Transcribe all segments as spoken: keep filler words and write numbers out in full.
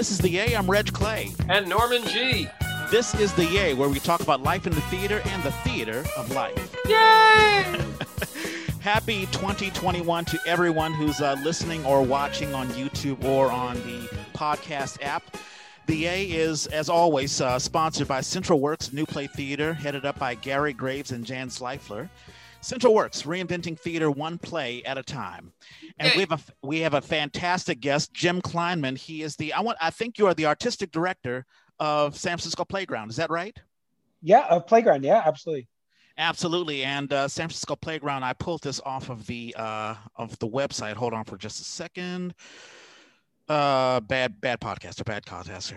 This is The Yay. I'm Reg Clay. And Norman G. This is The Yay, where we talk about life in the theater and the theater of life. Yay! Happy twenty twenty-one to everyone who's uh, listening or watching on YouTube or on the podcast app. The Yay is, as always, uh, sponsored by Central Works New Play Theater, headed up by Gary Graves and Jan Sleifler. Central Works, reinventing theater one play at a time. And hey. we have a we have a fantastic guest, Jim Kleinmann. He is the I want I think you are the artistic director of San Francisco Playground. Is that right? Yeah, of Playground. Yeah, absolutely. Absolutely. And uh, San Francisco Playground, I pulled this off of the uh, of the website. Hold on for just a second. Uh, bad, bad podcaster, bad podcaster.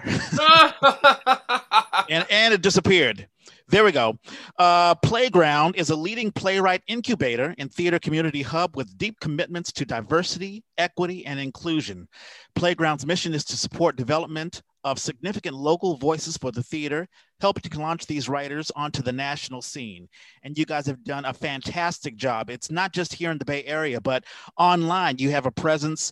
and, and it disappeared. There we go. Uh, Playground is a leading playwright incubator and theater community hub with deep commitments to diversity, equity, and inclusion. Playground's mission is to support development of significant local voices for the theater, helping to launch these writers onto the national scene. And you guys have done a fantastic job. It's not just here in the Bay Area, but online. You have a presence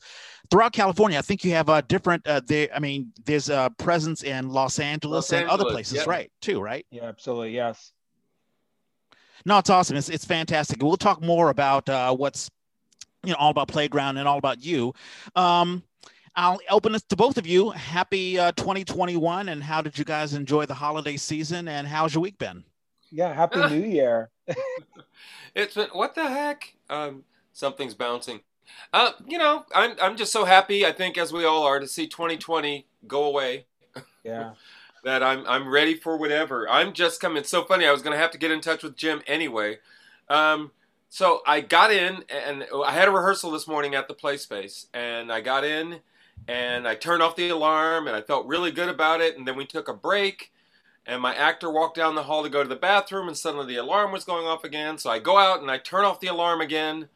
throughout California. I think you have a different, uh, there, I mean, there's a presence in Los Angeles Los and Angeles, other places, yeah. right, too, right? Yeah, absolutely, yes. No, it's awesome. It's, it's fantastic. We'll talk more about uh, what's, you know, all about Playground and all about you. Um, I'll open this to both of you. Happy uh, twenty twenty-one. And how did you guys enjoy the holiday season? And how's your week been? Yeah, Happy New Year. It's been, what the heck? Um, something's bouncing. Uh, you know, I'm I'm just so happy, I think, as we all are, to see twenty twenty go away. Yeah. That I'm I'm ready for whatever. I'm just coming. It's so funny. I was going to have to get in touch with Jim anyway. Um So I got in, and I had a rehearsal this morning at the play space, and I got in, and I turned off the alarm, and I felt really good about it, and then we took a break, and my actor walked down the hall to go to the bathroom, and suddenly the alarm was going off again, so I go out, and I turn off the alarm again,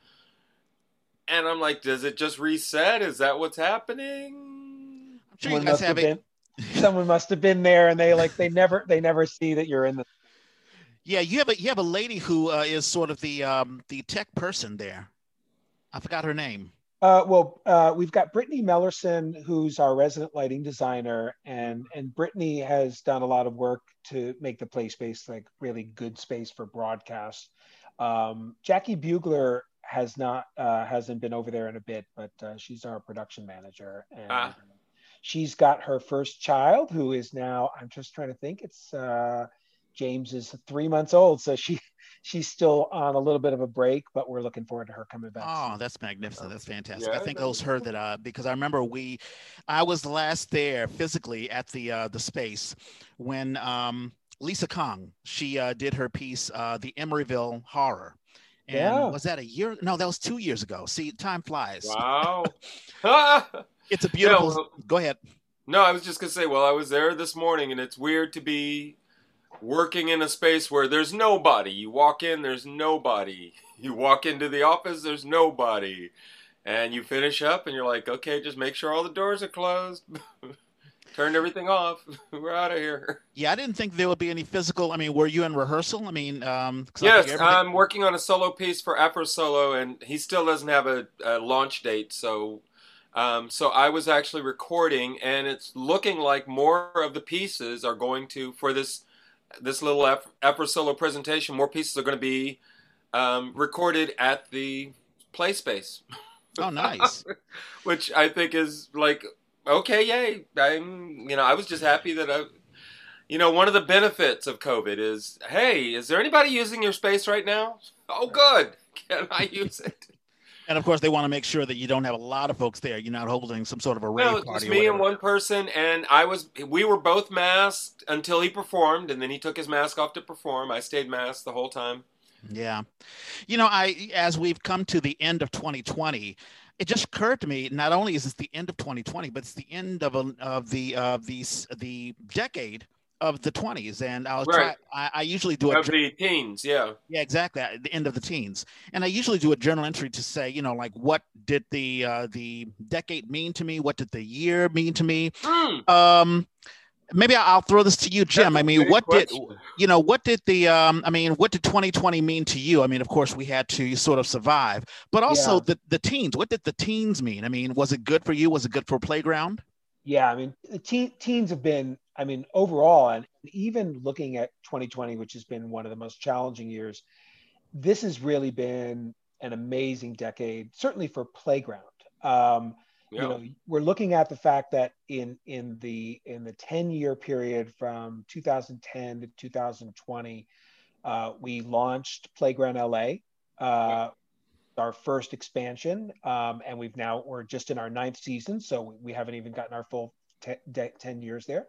and I'm like, does it just reset? Is that what's happening? I'm sure you guys have it. Someone must have been there, and they like they never they never see that you're in the... Yeah, you have a you have a lady who uh, is sort of the um, the tech person there. I forgot her name. Uh, well, uh, we've got Brittany Mellerson, who's our resident lighting designer, and and Brittany has done a lot of work to make the play space like really good space for broadcast. Um, Jackie Bugler has not uh, hasn't been over there in a bit, but uh, she's our production manager, and ah. she's got her first child, who is now I'm just trying to think it's. Uh, James is three months old, so she she's still on a little bit of a break, but we're looking forward to her coming back. Oh, that's magnificent. That's fantastic. Yeah, I think it was her that uh because I remember we I was last there physically at the uh the space when um Lisa Kong, she uh did her piece uh the Emeryville Horror. And yeah. was that a year? No, that was two years ago. See, time flies. Wow. It's a beautiful you know, go ahead. No, I was just gonna say, well, I was there this morning, and it's weird to be working in a space where there's nobody. You walk in, there's nobody. You walk into the office, there's nobody. And you finish up and you're like, okay, just make sure all the doors are closed. Turned everything off. We're out of here. Yeah, I didn't think there would be any physical. I mean, were you in rehearsal? I mean, um, yes, everything... I'm working on a solo piece for Afro Solo, and he still doesn't have a, a launch date. So, um, so I was actually recording, and it's looking like more of the pieces are going to, for this This little Afro Solo presentation, more pieces are going to be um, recorded at the play space. Oh, nice. Which I think is like, okay, yay. I'm, you know, I was just happy that I, you know, one of the benefits of COVID is, hey, is there anybody using your space right now? Oh, good. Can I use it? And of course, they want to make sure that you don't have a lot of folks there. You're not holding some sort of a rave party. No, it's me and one person, and I was. We were both masked until he performed, and then he took his mask off to perform. I stayed masked the whole time. Yeah, you know, I as we've come to the end of twenty twenty, it just occurred to me. Not only is it the end of twenty twenty, but it's the end of a, of the uh, the the decade of the twenties, and I'll right. try, I, I usually do of a the teens, yeah, yeah, exactly, at the end of the teens, and I usually do a journal entry to say, you know, like what did the uh, the decade mean to me? What did the year mean to me? Mm. Um, maybe I'll throw this to you, Jim. That's I mean, what question. did you know? What did the um? I mean, what did twenty twenty mean to you? I mean, of course, we had to sort of survive, but also yeah. the the teens. What did the teens mean? I mean, was it good for you? Was it good for Playground? Yeah, I mean, the teen, teens have been, I mean, overall, and even looking at twenty twenty, which has been one of the most challenging years, this has really been an amazing decade, certainly for Playground. Um, yeah. You know, we're looking at the fact that in in the in the ten-year period from two thousand ten to two thousand twenty, uh, we launched Playground L A, uh, yeah. our first expansion, um, and we've now we're just in our ninth season, so we haven't even gotten our full ten, ten years there.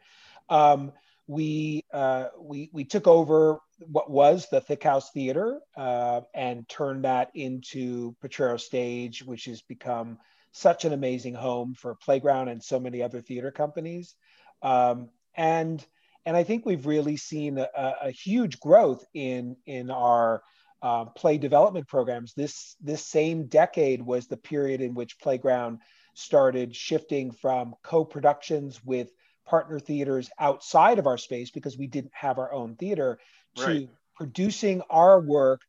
Um, we uh, we we took over what was the Thick House Theater uh, and turned that into Potrero Stage, which has become such an amazing home for Playground and so many other theater companies. Um, and and I think we've really seen a, a huge growth in in our uh, play development programs. This this same decade was the period in which Playground started shifting from co-productions with partner theaters outside of our space, because we didn't have our own theater, to right. producing our work,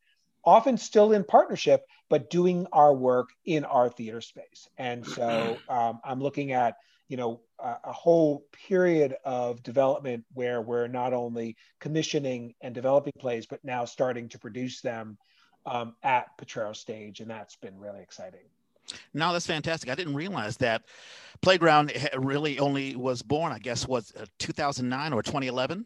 often still in partnership, but doing our work in our theater space. And so um, I'm looking at, you know, a, a whole period of development where we're not only commissioning and developing plays, but now starting to produce them um, at Potrero Stage. And that's been really exciting. No, that's fantastic. I didn't realize that Playground really only was born, I guess, was two thousand nine or twenty eleven?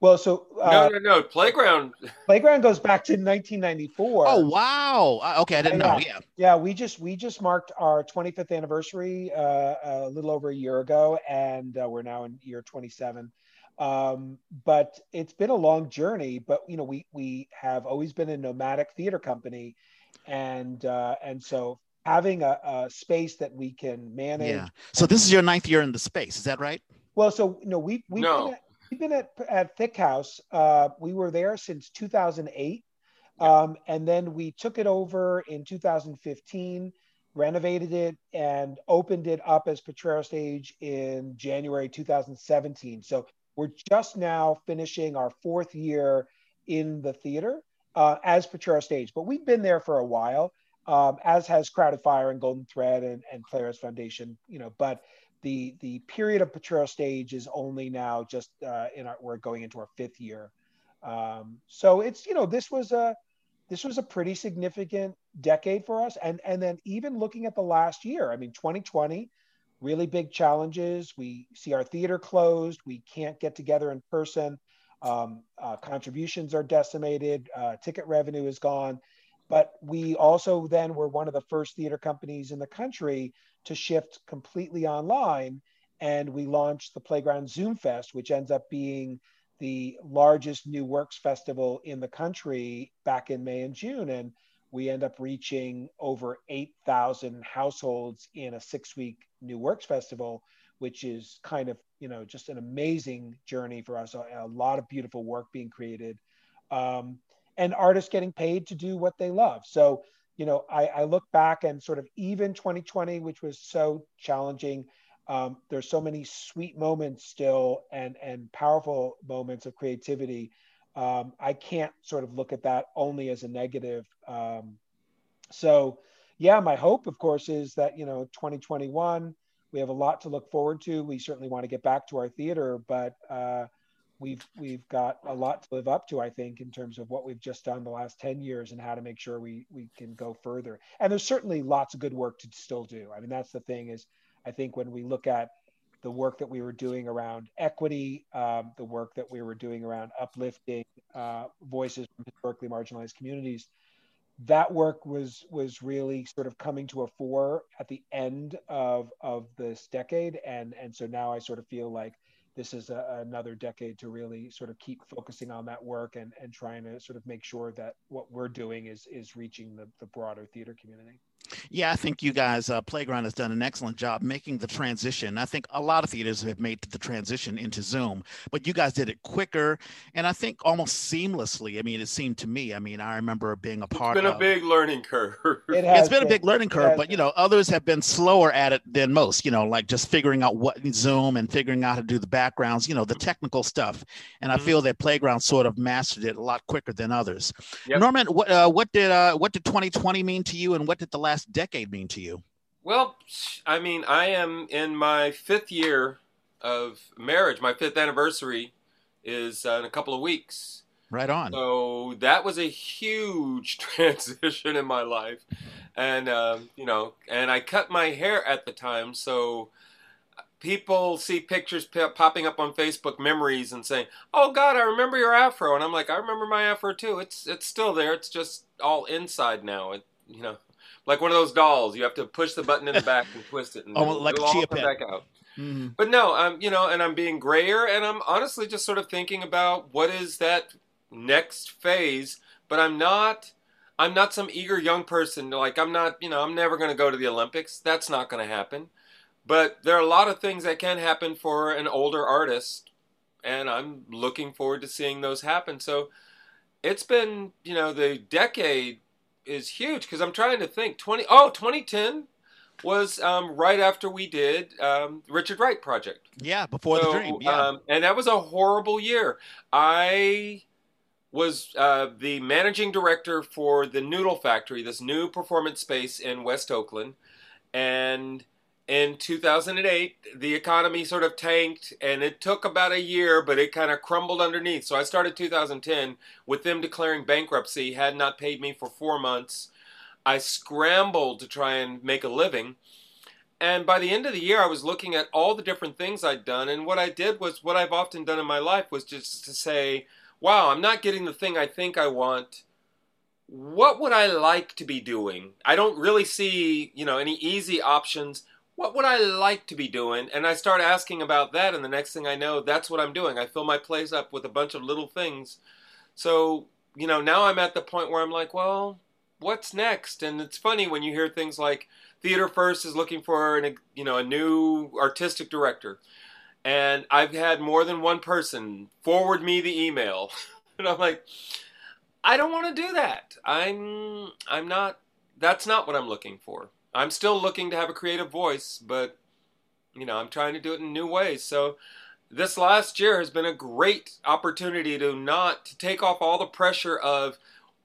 Well, so... Uh, no, no, no. Playground... Playground goes back to nineteen ninety-four. Oh, wow. Uh, okay, I didn't I know. know. Yeah, yeah. we just we just marked our twenty-fifth anniversary uh, a little over a year ago, and uh, we're now in year twenty-seven. Um, but it's been a long journey, but, you know, we, we have always been a nomadic theater company, and uh, and so... having a, a space that we can manage. Yeah. So this is your ninth year in the space, is that right? Well, so no, we, we've, no. Been at, we've been at, at Thick House. Uh, we were there since two thousand eight. Yeah. Um, and then we took it over in two thousand fifteen, renovated it, and opened it up as Potrero Stage in January two thousand seventeen. So we're just now finishing our fourth year in the theater uh, as Potrero Stage. But we've been there for a while. Um, as has Crowded Fire and Golden Thread and, and Clara's Foundation, you know, but the the period of Potrero Stage is only now just uh, in our, we're going into our fifth year. Um, so it's, you know, this was a, this was a pretty significant decade for us. And, and then even looking at the last year, I mean, twenty twenty, really big challenges. We see our theater closed. We can't get together in person. Um, uh, contributions are decimated. Uh, ticket revenue is gone. But we also then were one of the first theater companies in the country to shift completely online. And we launched the Playground Zoom Fest, which ends up being the largest new works festival in the country back in May and June. And we end up reaching over eight thousand households in a six week new works festival, which is kind of, you know, just an amazing journey for us. A lot of beautiful work being created. Um, and artists getting paid to do what they love. So, you know, I, I look back and sort of even twenty twenty, which was so challenging, um, there's so many sweet moments still and, and powerful moments of creativity. Um, I can't sort of look at that only as a negative. Um, so yeah, my hope, of course, is that, you know, twenty twenty-one, we have a lot to look forward to. We certainly want to get back to our theater, but, uh, We've we've got a lot to live up to, I think, in terms of what we've just done the last ten years and how to make sure we we can go further. And there's certainly lots of good work to still do. I mean, that's the thing is, I think when we look at the work that we were doing around equity, um, the work that we were doing around uplifting uh, voices from historically marginalized communities, that work was was really sort of coming to a fore at the end of of this decade. And and so now I sort of feel like this is a, another decade to really sort of keep focusing on that work and, and trying to sort of make sure that what we're doing is is reaching the, the broader theater community. Yeah, I think you guys, uh, Playground has done an excellent job making the transition. I think a lot of theaters have made the transition into Zoom, but you guys did it quicker and I think almost seamlessly. I mean, it seemed to me, I mean, I remember being a part of it. It's been a big learning curve. It has it's been, been a big learning curve, but you know, others have been slower at it than most, you know, like just figuring out what Zoom and figuring out how to do the backgrounds, you know, the technical stuff. And mm-hmm. I feel that Playground sort of mastered it a lot quicker than others. Yep. Norman, what, uh, what did uh, what did twenty twenty mean to you and what did the last decade mean to you? Well, I mean, I am in my fifth year of marriage. My fifth anniversary is uh, in a couple of weeks. Right on. So that was a huge transition in my life. And, uh, you know, and I cut my hair at the time. So people see pictures popping up on Facebook memories and saying, oh, God, I remember your afro. And I'm like, I remember my afro, too. It's it's still there. It's just all inside now. It, you know, like one of those dolls. You have to push the button in the back and twist it. And oh, like it'll all come back out. Mm-hmm. But no, I'm, you know, and I'm being grayer. And I'm honestly just sort of thinking about what is that next phase. But I'm not... I'm not some eager young person. Like, I'm not, you know, I'm never going to go to the Olympics. That's not going to happen. But there are a lot of things that can happen for an older artist, and I'm looking forward to seeing those happen. So it's been, you know, the decade is huge because I'm trying to think. twenty, oh, twenty ten was um, right after we did um, Richard Wright Project. Yeah, before so, the dream. Yeah. Um, and that was a horrible year. I... was uh, the managing director for the Noodle Factory, this new performance space in West Oakland. And in two thousand eight, the economy sort of tanked, and it took about a year, but it kind of crumbled underneath. So I started two thousand ten with them declaring bankruptcy, had not paid me for four months. I scrambled to try and make a living. And by the end of the year, I was looking at all the different things I'd done. And what I did was what I've often done in my life was just to say, wow, I'm not getting the thing I think I want. What would I like to be doing? I don't really see, you know, any easy options. What would I like to be doing? And I start asking about that, and the next thing I know, that's what I'm doing. I fill my plays up with a bunch of little things. So, you know, now I'm at the point where I'm like, well, what's next? And it's funny when you hear things like Theater First is looking for, an, you know, a new artistic director. And I've had more than one person forward me the email. And I'm like, I don't want to do that. I'm I'm not, that's not what I'm looking for. I'm still looking to have a creative voice, but, you know, I'm trying to do it in new ways. So this last year has been a great opportunity to not to take off all the pressure of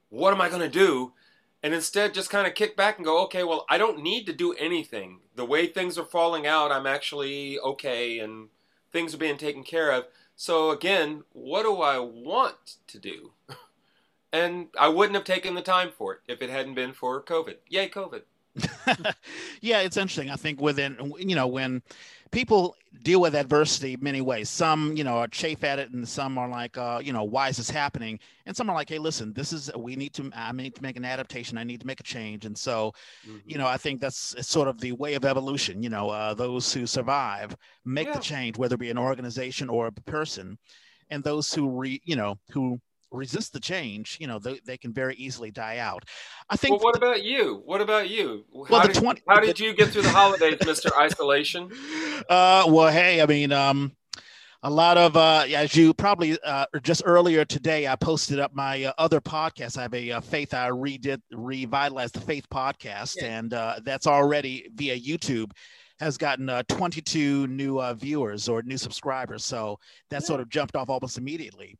what am I going to do? And instead just kind of kick back and go, okay, well, I don't need to do anything. The way things are falling out, I'm actually okay and things are being taken care of. So again, what do I want to do? And I wouldn't have taken the time for it if it hadn't been for COVID. Yay, COVID. Yeah, it's interesting. I think within, you know, when people deal with adversity many ways, some, you know, are chafe at it and some are like, uh, you know, why is this happening? And some are like, hey, listen, this is, we need to, I need to make an adaptation. I need to make a change. And so, mm-hmm. you know, I think that's sort of the way of evolution, you know, uh, those who survive make yeah. the change, whether it be an organization or a person, and those who re, you know, who resist the change, you know, they, they can very easily die out. I think. Well, what the, about you? What about you? Well, how, the did, twenty, how did you get through the holidays, Mister Isolation? Uh, well, hey, I mean, um, a lot of, uh, as you probably, uh, just earlier today, I posted up my uh, other podcast. I have a uh, Faith, I redid, revitalized the Faith podcast, yeah. and uh, that's already via YouTube. Has gotten uh, twenty-two new uh, viewers or new subscribers. So that yeah. sort of jumped off almost immediately.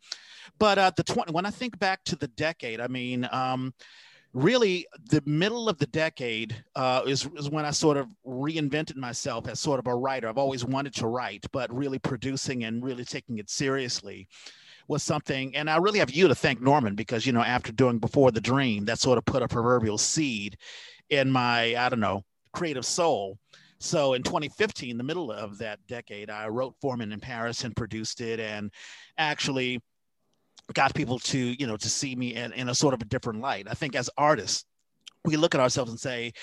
But uh, the twenty when I think back to the decade, I mean, um, really the middle of the decade uh, is, is when I sort of reinvented myself as sort of a writer. I've always wanted to write, but really producing and really taking it seriously was something, and I really have you to thank, Norman, because, you know, after doing Before the Dream, that sort of put a proverbial seed in my, I don't know, creative soul. So in twenty fifteen, the middle of that decade, I wrote Foreman in Paris and produced it and actually got people to, you know, to see me in, in a sort of a different light. I think as artists, we look at ourselves and say,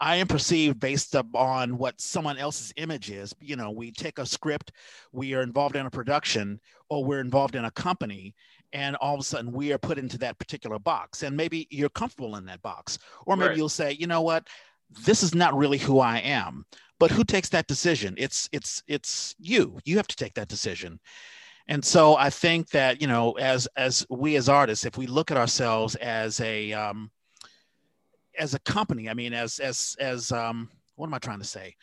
I am perceived based upon what someone else's image is. You know, we take a script, we are involved in a production, or we're involved in a company. And all of a sudden we are put into that particular box. And maybe you're comfortable in that box. Or maybe right. you'll say, you know what? This is not really who I am, but who takes that decision? It's, it's, it's you, you have to take that decision. And so I think that, you know, as, as we, as artists, if we look at ourselves as a, um, as a company, I mean, as, as, as, um, what am I trying to say?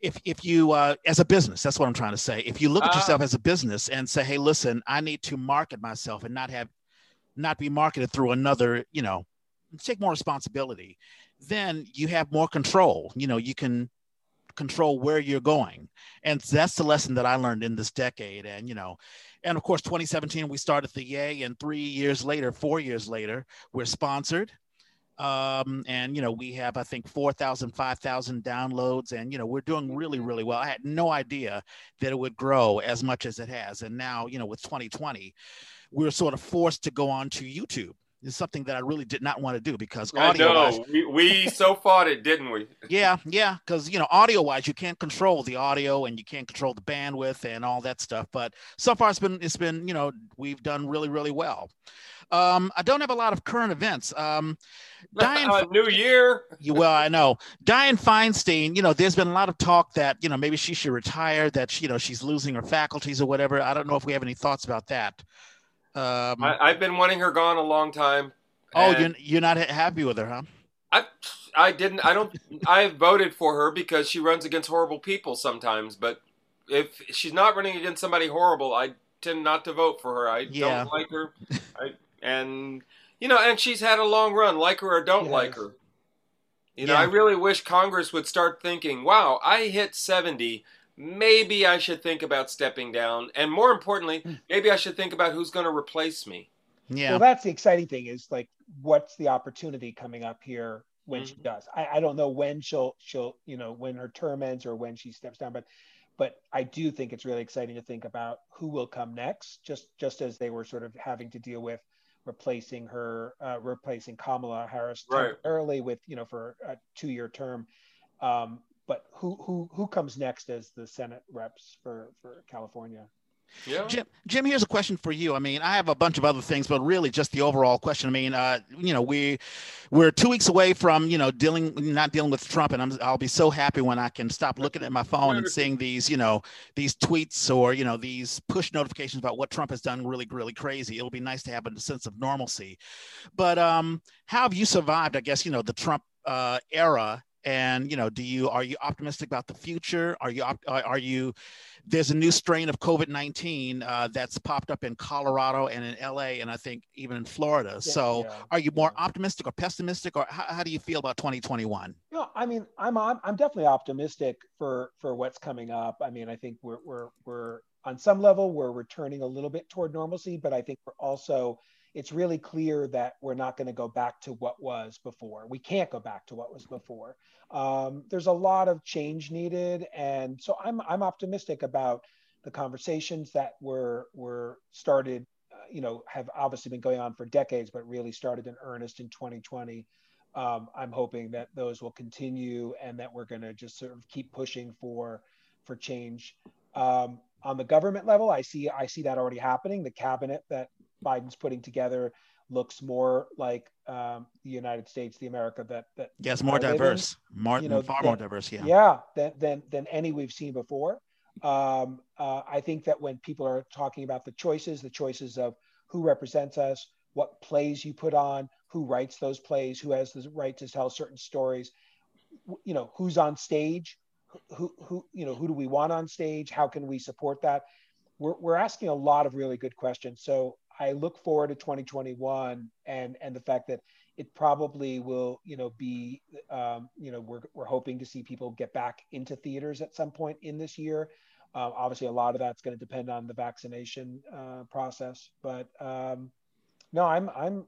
If, if you, uh, as a business, that's what I'm trying to say. If you look at yourself as a business and say, hey, listen, I need to market myself and not have, not be marketed through another, you know, take more responsibility. then you have more control. You know, you can control where you're going. And that's the lesson that I learned in this decade. And, you know, and of course, twenty seventeen, we started the Yay, and three years later, four years later, we're sponsored. Um, and, you know, we have, I think, four thousand, five thousand downloads, and, you know, we're doing really, really well. I had no idea that it would grow as much as it has. And now, you know, with twenty twenty, we're sort of forced to go on to YouTube. It's something that I really did not want to do because audio wise, we, we so fought it, didn't we? yeah, yeah, because, you know, audio wise, you can't control the audio and you can't control the bandwidth and all that stuff. But so far, it's been it's been you know, we've done really, really well. Um, I don't have a lot of current events. Um, Diane, uh, New Year. Well, I know Diane Feinstein. You know, there's been a lot of talk that, you know, maybe she should retire. That she, you know, she's losing her faculties or whatever. I don't know if we have any thoughts about that. Um, I, I've been wanting her gone a long time. Oh, you're, you're not happy with her, huh? I I didn't. I don't. I voted for her because she runs against horrible people sometimes. But if she's not running against somebody horrible, I tend not to vote for her. I yeah. don't like her. I, and you know, and she's had a long run. Like her or don't yes. like her. You yeah. know, I really wish Congress would start thinking, wow, I hit seventy. Maybe I should think about stepping down. And more importantly, maybe I should think about who's going to replace me. Yeah. Well, that's the exciting thing is, like, what's the opportunity coming up here when mm-hmm. she does? I, I don't know when she'll, she'll, you know, when her term ends or when she steps down, but, but I do think it's really exciting to think about who will come next, just, just as they were sort of having to deal with replacing her, uh, replacing Kamala Harris right. early with, you know, for a two-year term. Um, But who who who comes next as the Senate reps for, for California? Yeah. Jim, Jim, here's a question for you. I mean, I have a bunch of other things, but really just the overall question. I mean, uh, you know, we we're two weeks away from, you know, dealing not dealing with Trump, and I'm, I'll be so happy when I can stop looking at my phone and seeing these, you know, these tweets or, you know, these push notifications about what Trump has done. Really, really crazy. It'll be nice to have a sense of normalcy. But um, how have you survived, I guess, you know, the Trump uh, era? And, you know, do you, are you optimistic about the future? Are you, are you, there's a new strain of COVID nineteen uh, that's popped up in Colorado and in L A and I think even in Florida. Yeah, so yeah, are you more yeah. optimistic or pessimistic, or how, how do you feel about twenty twenty-one? No, I mean, I'm, I'm definitely optimistic for, for what's coming up. I mean, I think we're, we're, we're on some level, we're returning a little bit toward normalcy, but I think we're also, it's really clear that we're not going to go back to what was before. We can't go back to what was before. Um, there's a lot of change needed. And so I'm, I'm optimistic about the conversations that were, were started, uh, you know, have obviously been going on for decades, but really started in earnest in twenty twenty. Um, I'm hoping that those will continue and that we're going to just sort of keep pushing for, for change. Um, on the government level, I see, I see that already happening. The cabinet that Biden's putting together looks more like um, the United States, the America that that yes, more diverse, more, you know, far than, more diverse, yeah, yeah, than than than any we've seen before. Um, uh, I think that when people are talking about the choices, the choices of who represents us, what plays you put on, who writes those plays, who has the right to tell certain stories, you know, who's on stage, who who you know, who do we want on stage? How can we support that? We're we're asking a lot of really good questions. So I look forward to twenty twenty-one and, and the fact that it probably will, you know, be, um, you know, we're, we're hoping to see people get back into theaters at some point in this year. Uh, obviously, a lot of that's going to depend on the vaccination uh, process. But um, no, I'm, I'm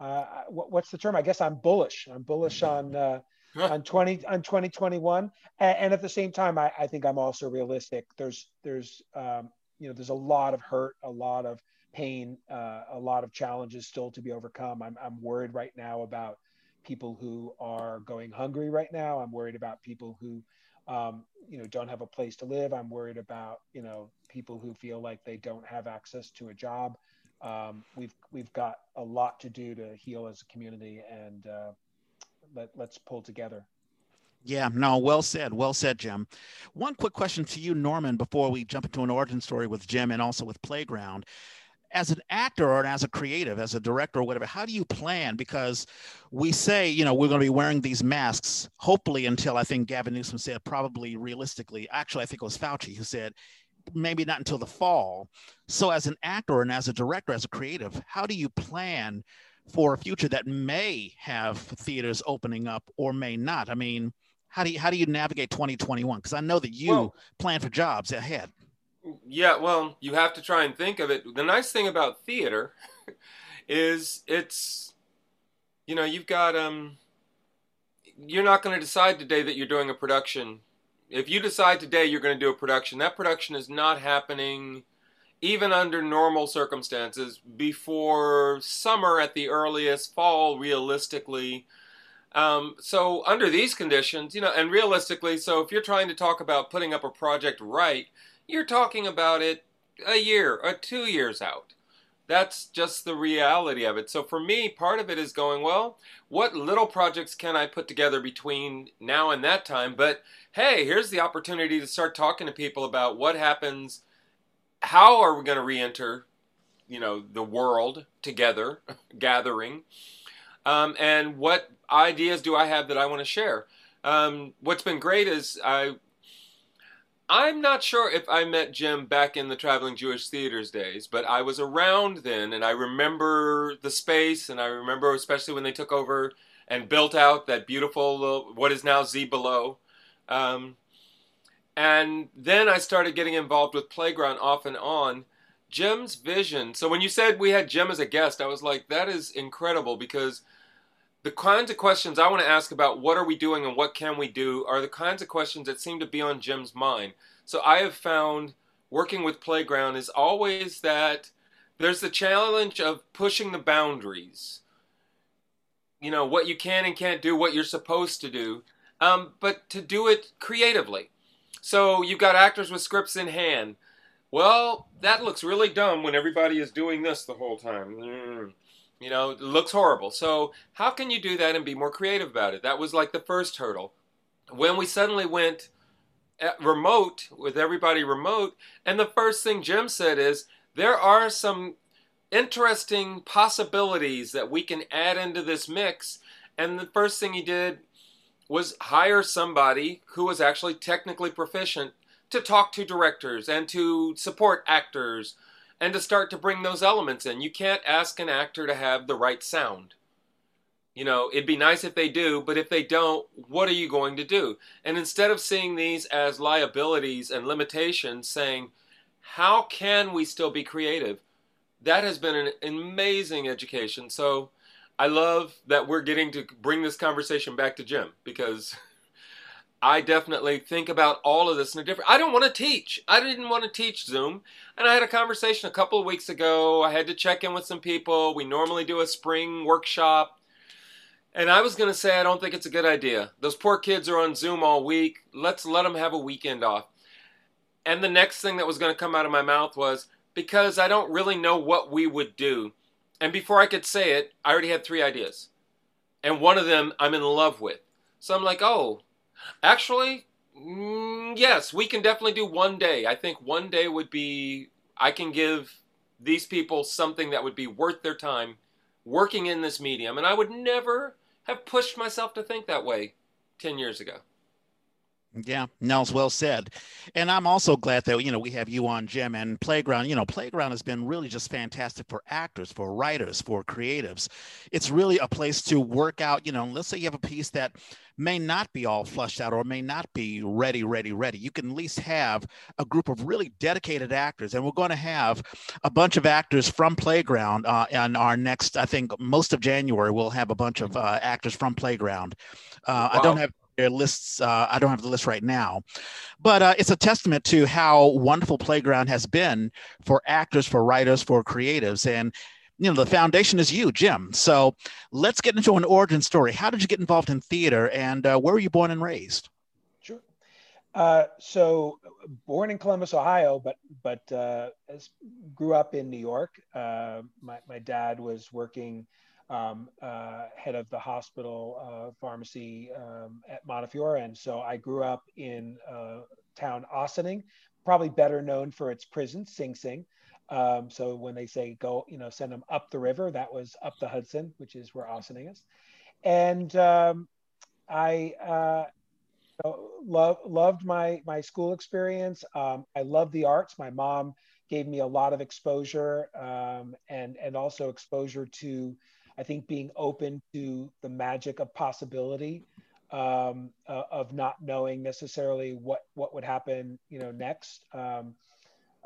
uh, what's the term? I guess I'm bullish. I'm bullish on uh, on twenty on twenty twenty-one. And, and at the same time, I, I think I'm also realistic. There's, there's, um, you know, there's a lot of hurt, a lot of pain, uh, a lot of challenges still to be overcome. I'm, I'm worried right now about people who are going hungry right now. I'm worried about people who, um, you know, don't have a place to live. I'm worried about, you know, people who feel like they don't have access to a job. Um, we've, we've got a lot to do to heal as a community, and uh, let, let's pull together. Yeah, no, well said. Well said, Jim. One quick question to you, Norman, before we jump into an origin story with Jim and also with Playground. As an actor or as a creative, as a director or whatever, how do you plan? Because we say, you know, we're going to be wearing these masks, hopefully until, I think Gavin Newsom said, probably realistically, actually, I think it was Fauci who said, maybe not until the fall. So as an actor and as a director, as a creative, how do you plan for a future that may have theaters opening up or may not? I mean, how do you, how do you navigate twenty twenty-one? Because I know that you well, plan for jobs ahead. Yeah, well, you have to try and think of it. The nice thing about theater is it's, you know, you've got, um, you're not going to decide today that you're doing a production. If you decide today you're going to do a production, that production is not happening, even under normal circumstances, before summer at the earliest, fall realistically. Um, so under these conditions, you know, and realistically, so if you're trying to talk about putting up a project right, you're talking about it a year or two years out. That's just the reality of it. So for me, part of it is going, well, what little projects can I put together between now and that time? But hey, here's the opportunity to start talking to people about what happens. How are we going to re-enter, you know, the world together, gathering? Um, and what ideas do I have that I want to share? Um, what's been great is I, I'm not sure if I met Jim back in the Traveling Jewish Theater's days, but I was around then, and I remember the space, and I remember especially when they took over and built out that beautiful little, what is now Z Below. Um, and then I started getting involved with Playground off and on. Jim's vision, so when you said we had Jim as a guest, I was like, that is incredible, because the kinds of questions I want to ask about what are we doing and what can we do are the kinds of questions that seem to be on Jim's mind. So I have found working with Playground is always that there's the challenge of pushing the boundaries. You know, what you can and can't do, what you're supposed to do, um, but to do it creatively. So you've got actors with scripts in hand. Well, that looks really dumb when everybody is doing this the whole time. Mm. You know, it looks horrible. So how can you do that and be more creative about it? That was like the first hurdle. When we suddenly went remote, with everybody remote, and the first thing Jim said is, there are some interesting possibilities that we can add into this mix. And the first thing he did was hire somebody who was actually technically proficient to talk to directors and to support actors and to start to bring those elements in. You can't ask an actor to have the right sound. You know, it'd be nice if they do, but if they don't, what are you going to do? And instead of seeing these as liabilities and limitations, saying, how can we still be creative? That has been an amazing education. So I love that we're getting to bring this conversation back to Jim, because I definitely think about all of this in a different... I don't want to teach. I didn't want to teach Zoom. And I had a conversation a couple of weeks ago. I had to check in with some people. We normally do a spring workshop. And I was going to say, I don't think it's a good idea. Those poor kids are on Zoom all week. Let's let them have a weekend off. And the next thing that was going to come out of my mouth was, because I don't really know what we would do. And before I could say it, I already had three ideas. And one of them I'm in love with. So I'm like, oh... Actually, mm, yes, we can definitely do one day. I think one day would be, I can give these people something that would be worth their time working in this medium. And I would never have pushed myself to think that way ten years ago. Yeah, Nell's well said. And I'm also glad that, you know, we have you on, Jim, and Playground. You know, Playground has been really just fantastic for actors, for writers, for creatives. It's really a place to work out, you know, let's say you have a piece that may not be all flushed out or may not be ready, ready, ready. You can at least have a group of really dedicated actors. And we're going to have a bunch of actors from Playground uh, on our next, I think most of January, we'll have a bunch of uh, actors from Playground. Uh, wow. I don't have... their lists. Uh, I don't have the list right now, but uh, it's a testament to how wonderful Playground has been for actors, for writers, for creatives. And, you know, the foundation is you, Jim. So let's get into an origin story. How did you get involved in theater, and uh, where were you born and raised? Sure. Uh, so born in Columbus, Ohio, but but uh, as, grew up in New York. Uh, my, my dad was working Um, uh, head of the hospital uh, pharmacy um, at Montefiore. And so I grew up in uh, town Ossining, probably better known for its prison, Sing Sing. Um, so when they say go, you know, send them up the river, that was up the Hudson, which is where Ossining is. And um, I uh, lo- loved my, my school experience. Um, I loved the arts. My mom gave me a lot of exposure um, and, and also exposure to, I I think being open to the magic of possibility, um, uh, of not knowing necessarily what what would happen, you know, next. Um,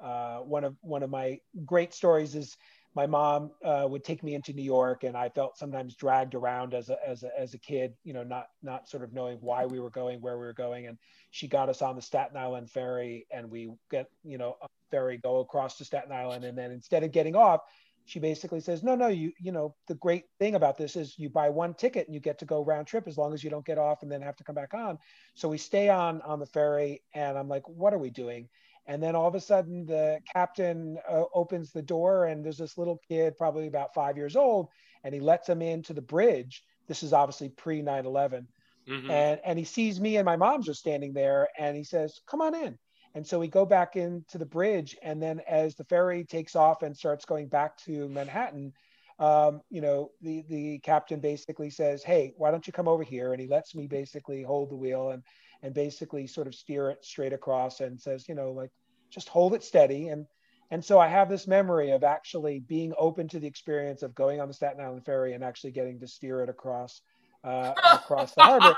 uh, one of one of my great stories is my mom uh, would take me into New York, and I felt sometimes dragged around as a as a as a kid, you know, not not sort of knowing why we were going, where we were going, and she got us on the Staten Island Ferry, and we get, you know, a ferry go across to Staten Island, and then instead of getting off, she basically says, no, no, you, you know, the great thing about this is you buy one ticket and you get to go round trip as long as you don't get off and then have to come back on. So we stay on, on the ferry, and I'm like, what are we doing? And then all of a sudden the captain uh, opens the door, and there's this little kid, probably about five years old, and he lets him into the bridge. This is obviously pre nine eleven. Mm-hmm. And, and he sees me and my mom's are standing there, and he says, come on in. And so we go back into the bridge, and then as the ferry takes off and starts going back to Manhattan, um, you know, the, the captain basically says, hey, why don't you come over here? And he lets me basically hold the wheel and, and basically sort of steer it straight across, and says, you know, like, just hold it steady. And, and so I have this memory of actually being open to the experience of going on the Staten Island Ferry and actually getting to steer it across Uh, across the harbor,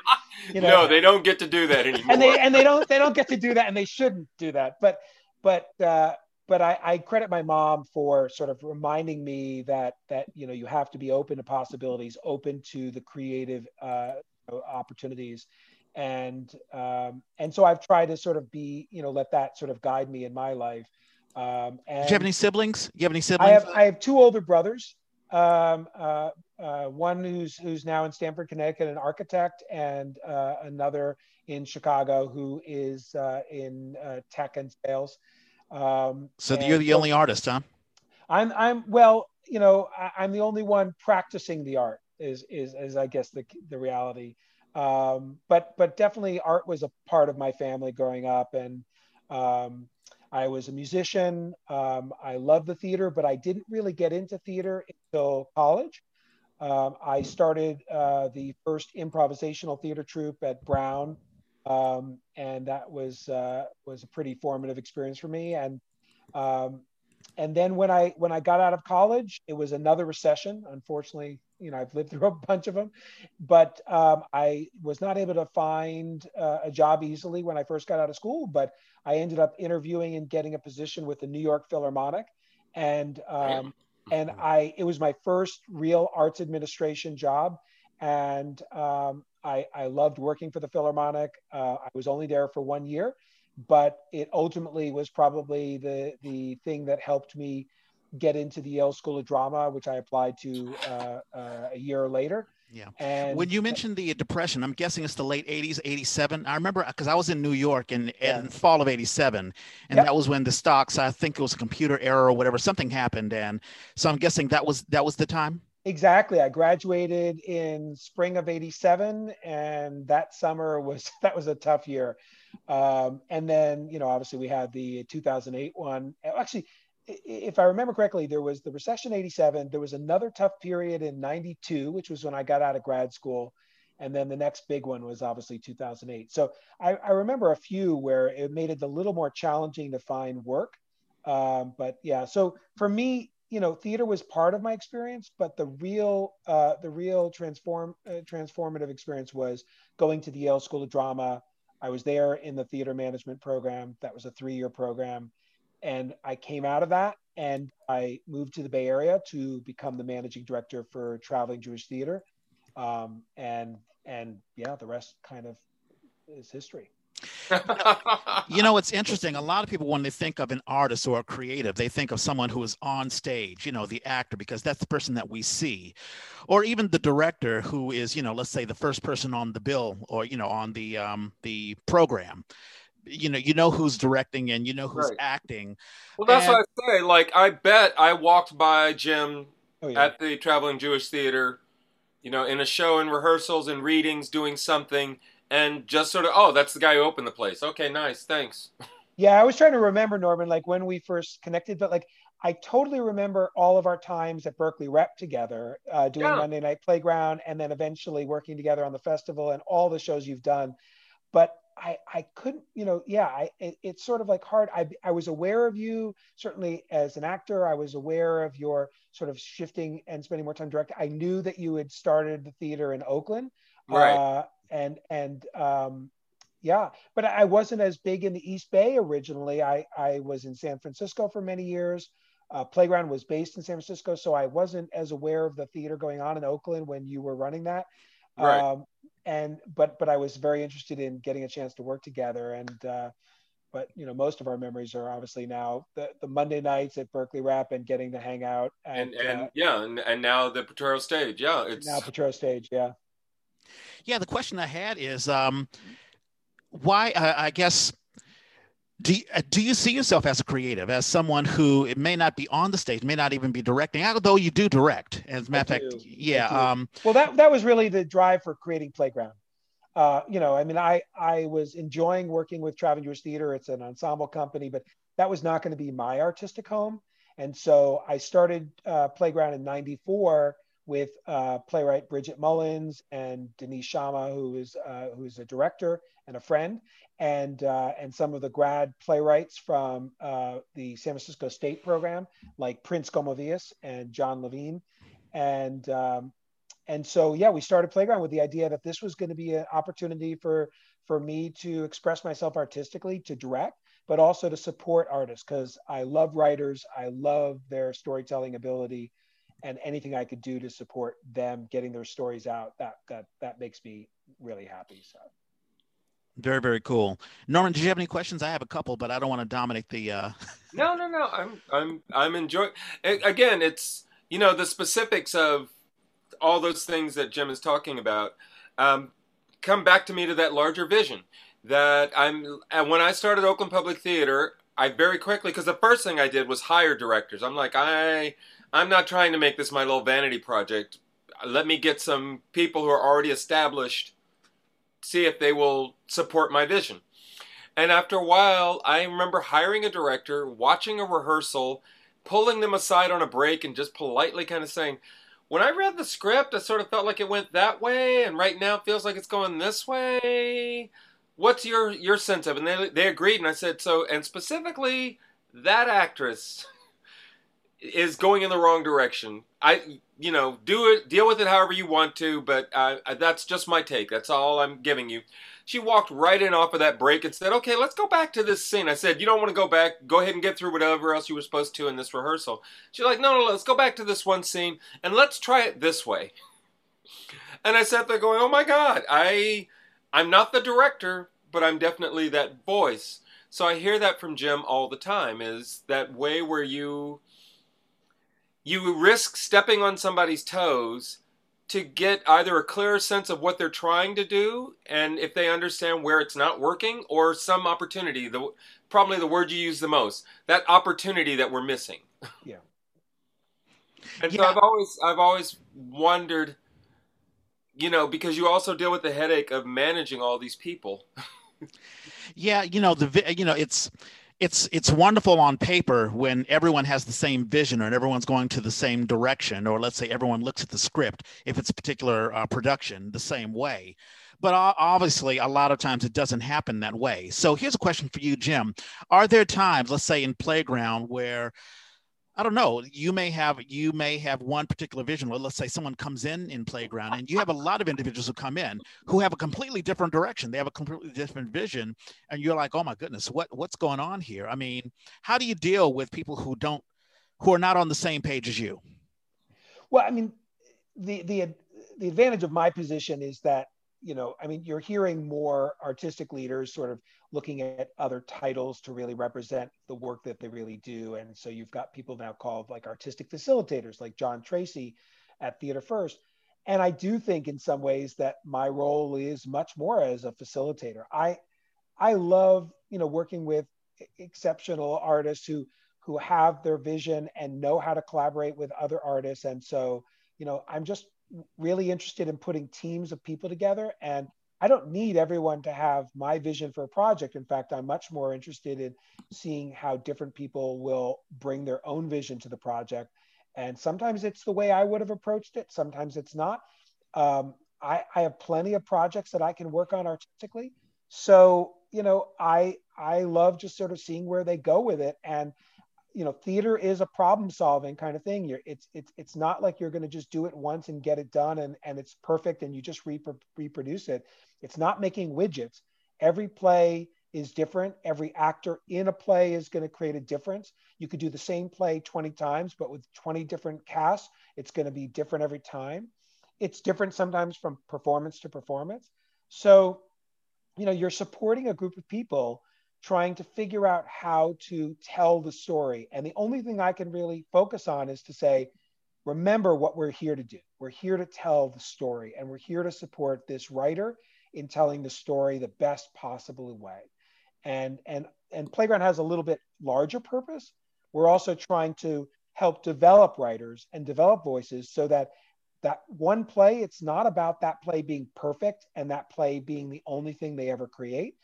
you know. No, they don't get to do that anymore. and they and they don't they don't get to do that, and they shouldn't do that. But but uh, but I, I credit my mom for sort of reminding me that that you know you have to be open to possibilities, open to the creative uh, opportunities, and um, and so I've tried to sort of be you know let that sort of guide me in my life. Um, and do you have any siblings? Do you have any siblings? I have I have two older brothers. Um, uh, uh, one who's who's now in Stamford, Connecticut, an architect, and uh, another in Chicago who is uh, in uh, tech and sales. Um, so and you're the so only artist, huh? I'm I'm well, you know, I, I'm the only one practicing the art. Is is is I guess the the reality. Um, but but definitely, art was a part of my family growing up, and. Um, I was a musician. Um, I loved the theater, but I didn't really get into theater until college. Um, I started uh, the first improvisational theater troupe at Brown, um, and that was uh, was a pretty formative experience for me. And um, and then when I when I got out of college, it was another recession. Unfortunately, you know, I've lived through a bunch of them, but um, I was not able to find uh, a job easily when I first got out of school, but I ended up interviewing and getting a position with the New York Philharmonic. And, um, and I, it was my first real arts administration job. And um, I, I loved working for the Philharmonic. Uh, I was only there for one year, but it ultimately was probably the, the thing that helped me get into the Yale School of Drama, which I applied to uh, uh, a year later. Yeah. And when you mentioned the Depression, I'm guessing it's the late eighties, eighty-seven. I remember because I was in New York in, yeah. in fall of eighty-seven, and yep. that was when the stocks, I think it was a computer error or whatever, something happened. And so I'm guessing that was that was the time. Exactly. I graduated in spring of eighty-seven, and that summer was that was a tough year. Um, and then, you know, obviously we had the two thousand eight one. Actually, if I remember correctly, there was the recession eighty-seven, there was another tough period in ninety-two, which was when I got out of grad school. And then the next big one was obviously two thousand eight. So I, I remember a few where it made it a little more challenging to find work. Um, but yeah, so for me, you know, theater was part of my experience, but the real, uh, the real transform, uh, transformative experience was going to the Yale School of Drama. I was there in the theater management program. That was a three-year program. And I came out of that, and I moved to the Bay Area to become the managing director for Traveling Jewish Theater, um, and and yeah, the rest kind of is history. You know, it's interesting. A lot of people, when they think of an artist or a creative, they think of someone who is on stage, you know, the actor, because that's the person that we see, or even the director who is, you know, let's say the first person on the bill, or you know, on the um, the program. You know, you know who's directing and you know who's right. acting. Well, that's and, what I say. Like, I bet I walked by Jim oh, yeah. at the Traveling Jewish Theater, you know, in a show and rehearsals and readings, doing something, and just sort of, oh, that's the guy who opened the place. Okay, nice, thanks. Yeah, I was trying to remember, Norman, like when we first connected, but like I totally remember all of our times at Berkeley Rep together, uh, doing yeah. Monday Night Playground, and then eventually working together on the festival and all the shows you've done, but. I, I couldn't, you know, yeah, I, it, it's sort of like hard. I, I was aware of you, certainly as an actor. I was aware of your sort of shifting and spending more time directing. I knew that you had started the theater in Oakland. Right. Uh, and, and um, yeah, but I wasn't as big in the East Bay originally. I, I was in San Francisco for many years. Uh, Playground was based in San Francisco. So I wasn't as aware of the theater going on in Oakland when you were running that. Right. Um, and but but I was very interested in getting a chance to work together. And uh, but you know, most of our memories are obviously now the, the Monday nights at Berkeley Rep and getting to hang out. And and, and uh, yeah, and, and now the Potrero Stage, yeah, it's now Potrero Stage, yeah, yeah. The question I had is um, why uh, I guess do you, uh, do you see yourself as a creative, as someone who it may not be on the stage, may not even be directing, although you do direct, as a matter of fact, yeah. Um, well, that that was really the drive for creating Playground. Uh, you know, I mean, I I was enjoying working with Traveling Jewish Theater. It's an ensemble company, but that was not going to be my artistic home. And so I started uh, Playground in ninety-four with uh, playwright Bridget Mullins and Denise Shama, who is uh, who is a director and a friend, and uh, and some of the grad playwrights from uh, the San Francisco State program, like Prince Gomovias and John Levine, and um, and so yeah, we started Playground with the idea that this was going to be an opportunity for for me to express myself artistically, to direct, but also to support artists, because I love writers, I love their storytelling ability. And anything I could do to support them getting their stories out, that that that makes me really happy. So, very very cool. Norman, did you have any questions? I have a couple, but I don't want to dominate the. Uh... No, no, no. I'm I'm I'm enjoying. Again, it's you know the specifics of all those things that Jim is talking about. Um, come back to me to that larger vision that I'm. And when I started Oakland Public Theater, I very quickly, because the first thing I did was hire directors. I'm like I. I'm not trying to make this my little vanity project. Let me get some people who are already established, see if they will support my vision. And after a while, I remember hiring a director, watching a rehearsal, pulling them aside on a break and just politely kind of saying, when I read the script, I sort of felt like it went that way, and right now it feels like it's going this way. What's your, your sense of it? And they, they agreed, and I said, so, and specifically, that actress... is going in the wrong direction. I, you know, do it, deal with it however you want to, but uh, that's just my take. That's all I'm giving you. She walked right in off of that break and said, okay, let's go back to this scene. I said, you don't want to go back. Go ahead and get through whatever else you were supposed to in this rehearsal. She's like, no, no, let's go back to this one scene and let's try it this way. And I sat there going, oh my God, I, I'm not the director, but I'm definitely that voice. So I hear that from Jim all the time, is that way where you... You risk stepping on somebody's toes to get either a clearer sense of what they're trying to do and if they understand where it's not working, or some opportunity, the, probably the word you use the most, that opportunity that we're missing. Yeah. And yeah. so I've always, I've always wondered, you know, because you also deal with the headache of managing all these people. Yeah, you know, the you know, it's... It's it's wonderful on paper when everyone has the same vision, or and everyone's going to the same direction, or let's say everyone looks at the script, if it's a particular uh, production, the same way. But obviously, a lot of times it doesn't happen that way. So here's a question for you, Jim. Are there times, let's say in Playground, where, I don't know, you may have you may have one particular vision, or let's say someone comes in in Playground, and you have a lot of individuals who come in who have a completely different direction. They have a completely different vision, and you're like, oh my goodness, what what's going on here? I mean, how do you deal with people who don't, who are not on the same page as you? Well, I mean, the the the advantage of my position is that, you know, I mean, you're hearing more artistic leaders sort of looking at other titles to really represent the work that they really do. And so you've got people now called like artistic facilitators, like John Tracy at Theater First. And I do think in some ways that my role is much more as a facilitator. I I love, you know, working with exceptional artists who who have their vision and know how to collaborate with other artists. And so, you know, I'm just really interested in putting teams of people together, and I don't need everyone to have my vision for a project. In fact, I'm much more interested in seeing how different people will bring their own vision to the project. And sometimes it's the way I would have approached it. Sometimes it's not. Um, I, I have plenty of projects that I can work on artistically. So, you know, I I love just sort of seeing where they go with it. And, you know, theater is a problem solving kind of thing. You're, it's, it's, it's not like you're going to just do it once and get it done and, and it's perfect and you just re- reproduce it. It's not making widgets. Every play is different. Every actor in a play is going to create a difference. You could do the same play twenty times, but with twenty different casts, it's going to be different every time. It's different sometimes from performance to performance. So, you know, you're supporting a group of people trying to figure out how to tell the story. And the only thing I can really focus on is to say, remember what we're here to do. We're here to tell the story, and we're here to support this writer in telling the story the best possible way. And, and, and Playground has a little bit larger purpose. We're also trying to help develop writers and develop voices so that that one play, it's not about that play being perfect and that play being the only thing they ever create,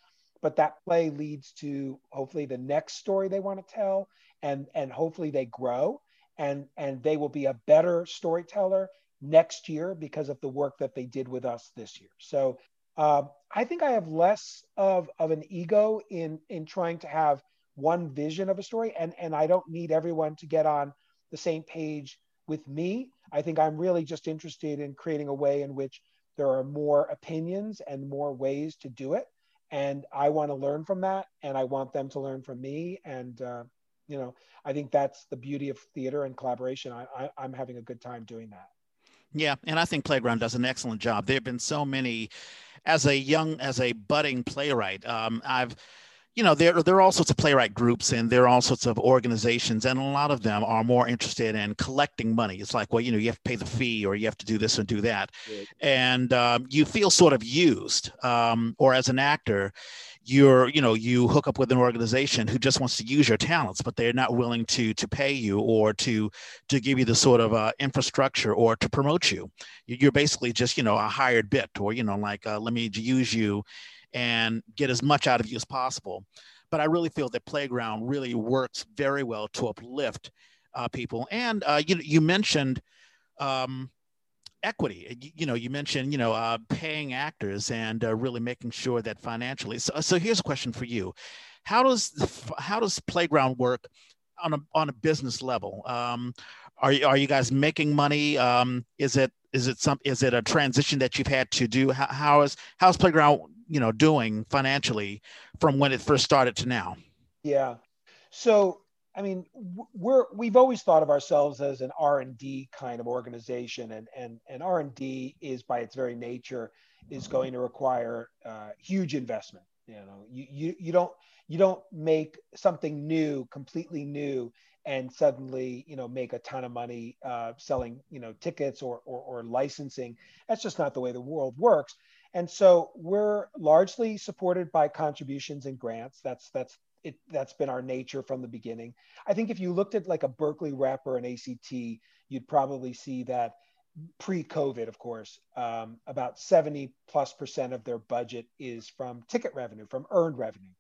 but that play leads to hopefully the next story they want to tell, and, and hopefully they grow and, and they will be a better storyteller next year because of the work that they did with us this year. So uh, I think I have less of, of an ego in, in trying to have one vision of a story, and, and I don't need everyone to get on the same page with me. I think I'm really just interested in creating a way in which there are more opinions and more ways to do it. And I want to learn from that, and I want them to learn from me. And, uh, you know, I think that's the beauty of theater and collaboration. I, I, I'm having a good time doing that. Yeah. And I think Playground does an excellent job. There have been so many, as a young, as a budding playwright, um, I've, you know, there, there are all sorts of playwright groups and there are all sorts of organizations, and a lot of them are more interested in collecting money. It's like, well, you know, you have to pay the fee or you have to do this and do that. Right. And um, you feel sort of used, um, or as an actor, you're, you know, you hook up with an organization who just wants to use your talents, but they're not willing to to pay you or to to give you the sort of uh, infrastructure or to promote you. You're basically just, you know, a hired bit, or, you know, like, uh, let me use you and get as much out of you as possible. But I really feel that Playground really works very well to uplift uh, people. And uh, you, you mentioned um, equity. You, you know, you mentioned, you know, uh, paying actors and uh, really making sure that financially. So, so here's a question for you: How does how does Playground work on a on a business level? Um, are are you guys making money? Um, is it is it some is it a transition that you've had to do? How, how is how's Playground, you know, doing financially from when it first started to now? Yeah. So, I mean, we're, we've always thought of ourselves as an R and D kind of organization, and, and, and R and D is by its very nature is going to require uh, huge investment. You know, you, you, you don't, you don't make something new, completely new, and suddenly, you know, make a ton of money uh, selling, you know, tickets or, or, or licensing. That's just not the way the world works. And so we're largely supported by contributions and grants. That's that's it. That's been our nature from the beginning. I think if you looked at like a Berkeley Rep or an A C T, you'd probably see that pre-COVID, of course, um, about seventy plus percent of their budget is from ticket revenue, from earned revenue.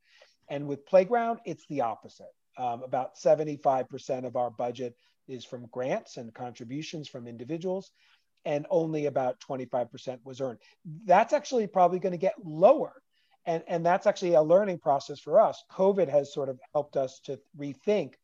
And with Playground, it's the opposite. Um, about seventy-five percent of our budget is from grants and contributions from individuals, and only about twenty-five percent was earned. That's actually probably going to get lower. And, and that's actually a learning process for us. COVID has sort of helped us to rethink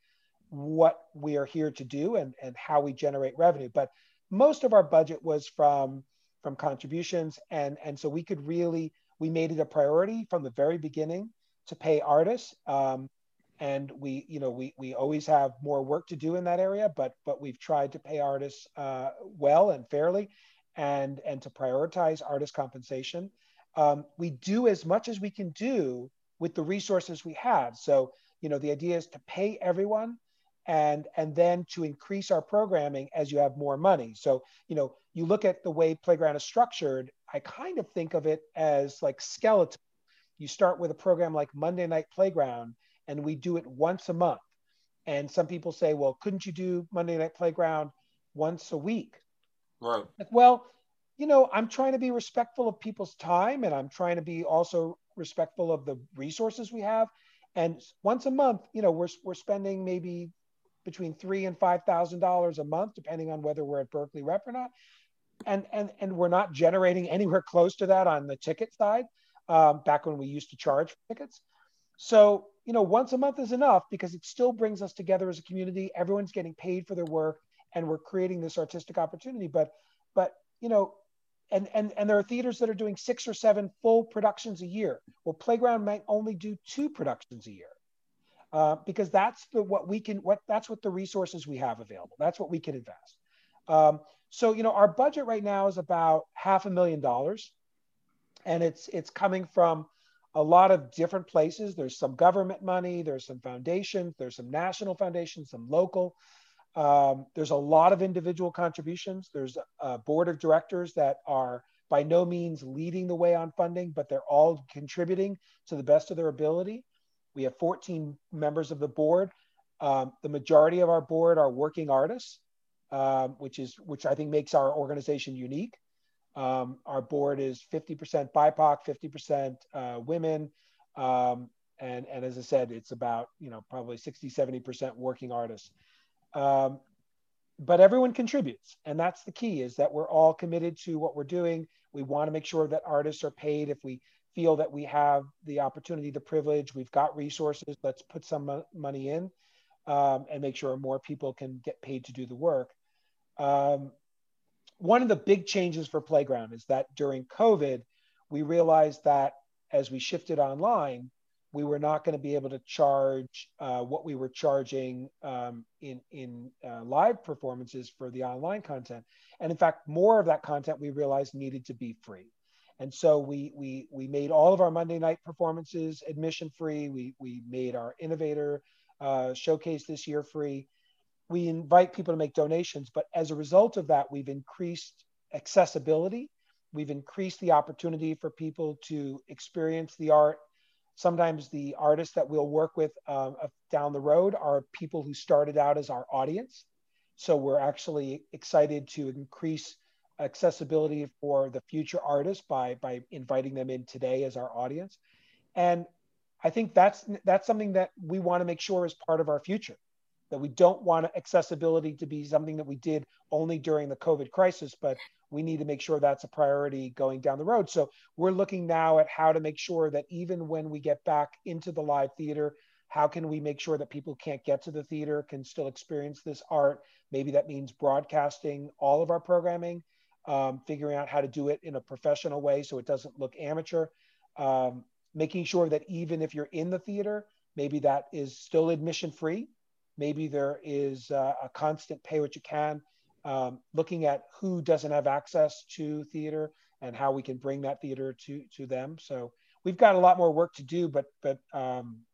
what we are here to do and, and how we generate revenue. But most of our budget was from, from contributions. And, and so we could really, we made it a priority from the very beginning to pay artists. Um, and we, you know, we, we always have more work to do in that area, but, but we've tried to pay artists uh, well and fairly, and, and to prioritize artist compensation. Um, we do as much as we can do with the resources we have. So, you know, the idea is to pay everyone, and, and then to increase our programming as you have more money. So, you know, you look at the way Playground is structured, I kind of think of it as like skeleton. You start with a program like Monday Night Playground, and we do it once a month. And some people say, well, couldn't you do Monday Night Playground once a week? Right. Like, well, you know, I'm trying to be respectful of people's time, and I'm trying to be also respectful of the resources we have. And once a month, you know, we're, we're spending maybe between three and five thousand dollars a month, depending on whether we're at Berkeley Rep or not. And, and, and we're not generating anywhere close to that on the ticket side. um, back when we used to charge for tickets. So, you know, once a month is enough because it still brings us together as a community. Everyone's getting paid for their work and we're creating this artistic opportunity. But, but you know, and, and, and there are theaters that are doing six or seven full productions a year. Well, Playground might only do two productions a year. Uh, because that's the, what we can, what that's what the resources we have available. That's what we can invest. Um, so, you know, our budget right now is about half a million dollars. And it's, it's coming from a lot of different places. There's some government money, there's some foundations, there's some national foundations, some local. Um, there's a lot of individual contributions. There's a board of directors that are by no means leading the way on funding, but they're all contributing to the best of their ability. We have fourteen members of the board. Um, the majority of our board are working artists, um, which is which I think makes our organization unique. Um, our board is fifty percent B I P O C, fifty percent uh, women, um, and and as I said, it's about you know probably sixty, seventy percent working artists. Um, but everyone contributes, and that's the key: is that we're all committed to what we're doing. We want to make sure that artists are paid if we feel that we have the opportunity, the privilege, we've got resources, let's put some mo money in um, and make sure more people can get paid to do the work. Um, one of the big changes for Playground is that during COVID, we realized that as we shifted online, we were not going to be able to charge uh, what we were charging um, in, in uh, live performances for the online content. And in fact, more of that content we realized needed to be free. And so we, we, we made all of our Monday night performances admission free. We, we made our innovator uh, showcase this year free. We invite people to make donations, but as a result of that, we've increased accessibility. We've increased the opportunity for people to experience the art. Sometimes the artists that we'll work with um, down the road are people who started out as our audience. So we're actually excited to increase accessibility for the future artists by, by inviting them in today as our audience. And I think that's, that's something that we want to make sure is part of our future, that we don't want accessibility to be something that we did only during the COVID crisis, but we need to make sure that's a priority going down the road. So we're looking now at how to make sure that even when we get back into the live theater, how can we make sure that people can't get to the theater, can still experience this art? Maybe that means broadcasting all of our programming, Um, figuring out how to do it in a professional way so it doesn't look amateur, um, making sure that even if you're in the theater, maybe that is still admission free. Maybe there is uh, a constant pay what you can, um, looking at who doesn't have access to theater and how we can bring that theater to, to them. So we've got a lot more work to do, but, but, um,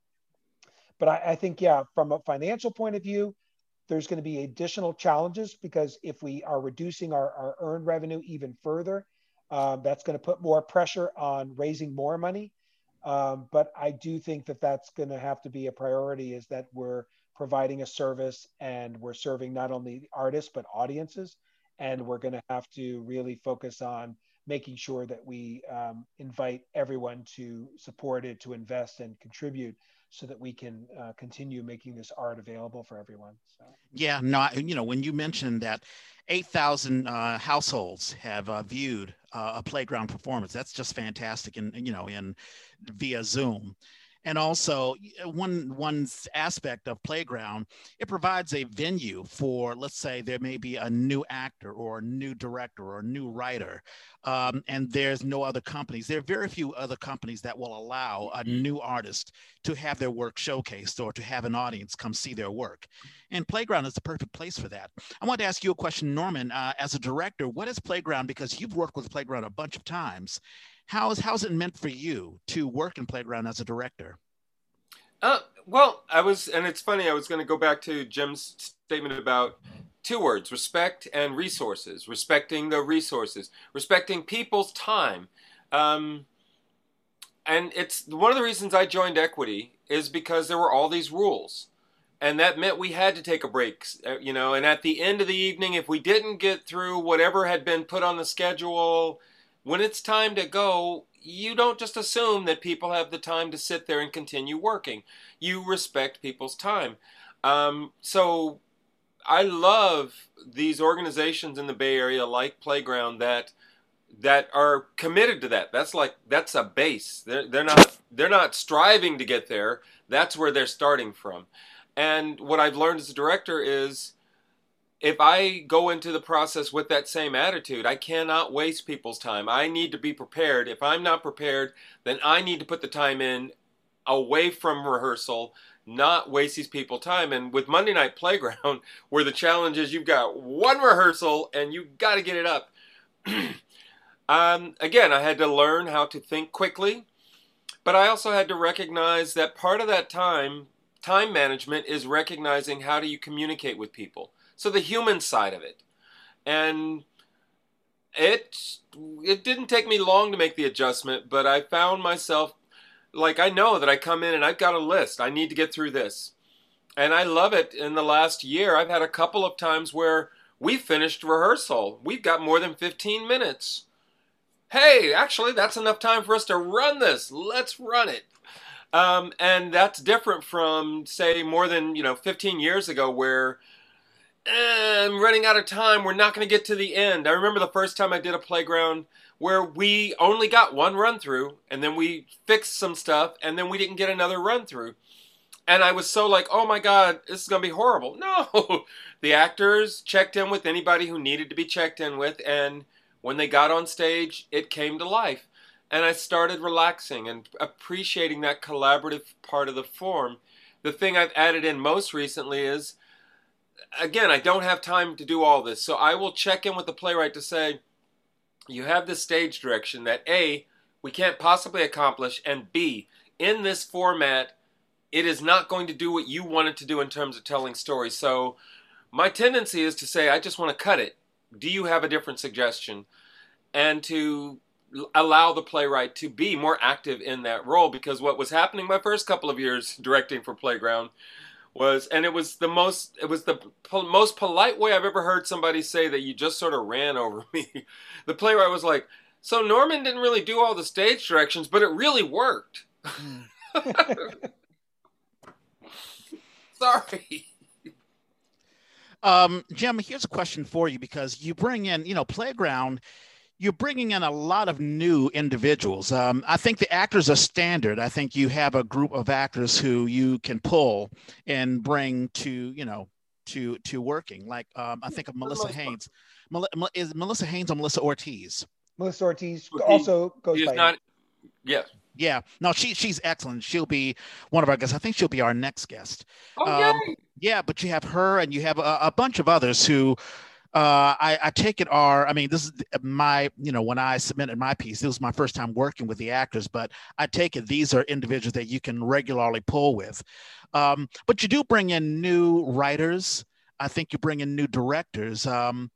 but I, I think, yeah, from a financial point of view, there's going to be additional challenges because if we are reducing our, our earned revenue even further, um, that's going to put more pressure on raising more money. Um, but I do think that that's going to have to be a priority, is that we're providing a service and we're serving not only artists, but audiences. And we're going to have to really focus on making sure that we um, invite everyone to support it, to invest and contribute, so that we can uh, continue making this art available for everyone. So. Yeah, no, I, you know, when you mentioned that eight thousand uh, households have uh, viewed uh, a Playground performance, that's just fantastic, and you know, in via Zoom. And also, one one aspect of Playground, it provides a venue for, let's say there may be a new actor or a new director or a new writer, um, and there's no other companies. There are very few other companies that will allow a new artist to have their work showcased or to have an audience come see their work. And Playground is the perfect place for that. I want to ask you a question, Norman. Uh, as a director, what is Playground? Because you've worked with Playground a bunch of times. How is, how is it meant for you to work in Playground as a director? Uh, well, I was, and it's funny, I was going to go back to Jim's statement about two words, respect and resources, respecting the resources, respecting people's time. Um, and it's one of the reasons I joined Equity is because there were all these rules. And that meant we had to take a break, you know, and at the end of the evening, if we didn't get through whatever had been put on the schedule, when it's time to go, you don't just assume that people have the time to sit there and continue working. You respect people's time. Um, so I love these organizations in the Bay Area like Playground that that are committed to that. That's like, that's a base. They're, they're not, they're not striving to get there. That's where they're starting from. And what I've learned as a director is, if I go into the process with that same attitude, I cannot waste people's time. I need to be prepared. If I'm not prepared, then I need to put the time in away from rehearsal, not waste these people's time. And with Monday Night Playground, where the challenge is you've got one rehearsal and you've got to get it up. um, again, I had to learn how to think quickly, but I also had to recognize that part of that time, time management is recognizing how do you communicate with people. So the human side of it. And it it didn't take me long to make the adjustment, but I found myself, like, I know that I come in and I've got a list. I need to get through this. And I love it. In the last year, I've had a couple of times where we finished rehearsal. We've got more than fifteen minutes. Hey, actually, that's enough time for us to run this. Let's run it. Um, and that's different from, say, more than, you know, fifteen years ago where I'm running out of time. We're not going to get to the end. I remember the first time I did a playground where we only got one run through, and then we fixed some stuff, and then we didn't get another run through. And I was so like, oh my God, this is going to be horrible. No, the actors checked in with anybody who needed to be checked in with, and when they got on stage, it came to life. And I started relaxing and appreciating that collaborative part of the form. The thing I've added in most recently is, again, I don't have time to do all this, so I will check in with the playwright to say, you have this stage direction that A, we can't possibly accomplish, and B, in this format, it is not going to do what you want it to do in terms of telling stories. So my tendency is to say, I just want to cut it. Do you have a different suggestion? And to allow the playwright to be more active in that role, because what was happening my first couple of years directing for Playground was, and it was the most, it was the po most polite way I've ever heard somebody say that you just sort of ran over me. The playwright was like, so Norman didn't really do all the stage directions, but it really worked. Sorry. Um, Jim, here's a question for you, because you bring in, you know, Playground, you're bringing in a lot of new individuals. Um, I think the actors are standard. I think you have a group of actors who you can pull and bring to, you know, to to working. Like um, I think of Melissa Haynes. Mel is Melissa Haynes or Melissa Ortiz? Melissa Ortiz also goes by. Not, yeah. Yeah. No, she she's excellent. She'll be one of our guests. I think she'll be our next guest. Oh, um, yeah, but you have her and you have a, a bunch of others who, Uh, I, I take it are, I mean, this is my, you know, when I submitted my piece, it was my first time working with the actors, but I take it these are individuals that you can regularly pull with. Um, but you do bring in new writers. I think you bring in new directors. Um,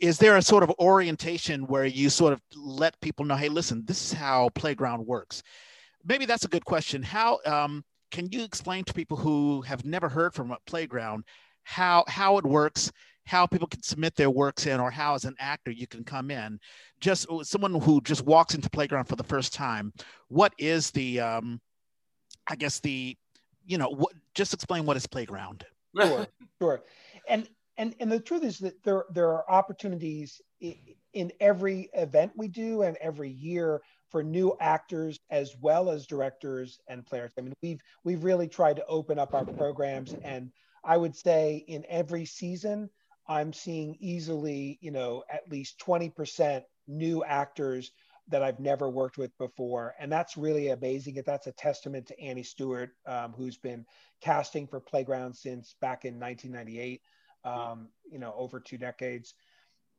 is there a sort of orientation where you sort of let people know, hey, listen, this is how Playground works? Maybe that's a good question. How um, can you explain to people who have never heard from a Playground how, how it works, how people can submit their works in, or how as an actor you can come in? Just someone who just walks into Playground for the first time, what is the, um, I guess the, you know, what, just explain what is Playground. Sure, sure. And, and, and the truth is that there, there are opportunities in every event we do and every year for new actors as well as directors and players. I mean, we've, we've really tried to open up our programs, and I would say in every season, I'm seeing easily, you know, at least twenty percent new actors that I've never worked with before. And that's really amazing. That's a testament to Annie Stewart, um, who's been casting for Playground since back in nineteen ninety-eight, um, you know, over two decades.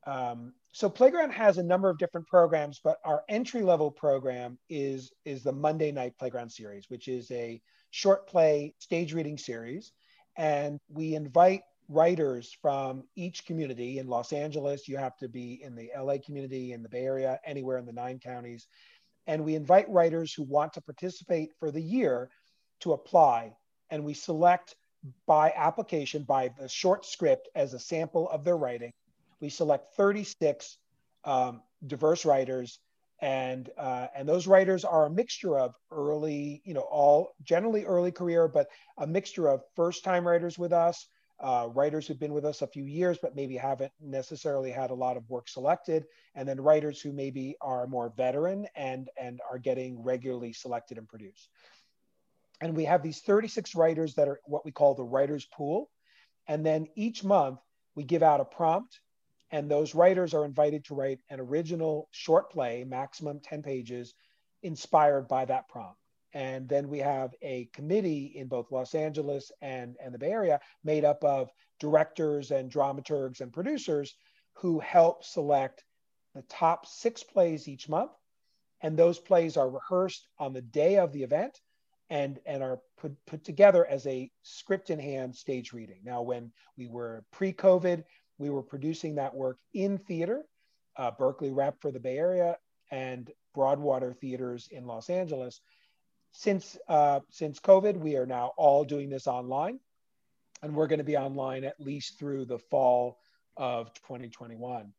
Um, so Playground has a number of different programs, but our entry-level program is, is the Monday Night Playground series, which is a short play stage reading series. And we invite writers from each community. In Los Angeles, you have to be in the L A community, in the Bay Area, anywhere in the nine counties. And we invite writers who want to participate for the year to apply. And we select by application, by the short script as a sample of their writing. We select thirty-six um, diverse writers. And uh, and those writers are a mixture of early, you know, all generally early career, but a mixture of first-time writers with us, uh, writers who've been with us a few years, but maybe haven't necessarily had a lot of work selected, and then writers who maybe are more veteran and, and are getting regularly selected and produced. And we have these thirty-six writers that are what we call the writers pool. And then each month we give out a prompt, and those writers are invited to write an original short play, maximum ten pages, inspired by that prompt. And then we have a committee in both Los Angeles and, and the Bay Area made up of directors and dramaturgs and producers who help select the top six plays each month. And those plays are rehearsed on the day of the event and, and are put, put together as a script in hand stage reading. Now, when we were pre-COVID, we were producing that work in theater, uh, Berkeley Rep for the Bay Area and Broadwater Theaters in Los Angeles. Since, uh, since COVID, we are now all doing this online, and we're going to be online at least through the fall of twenty twenty-one.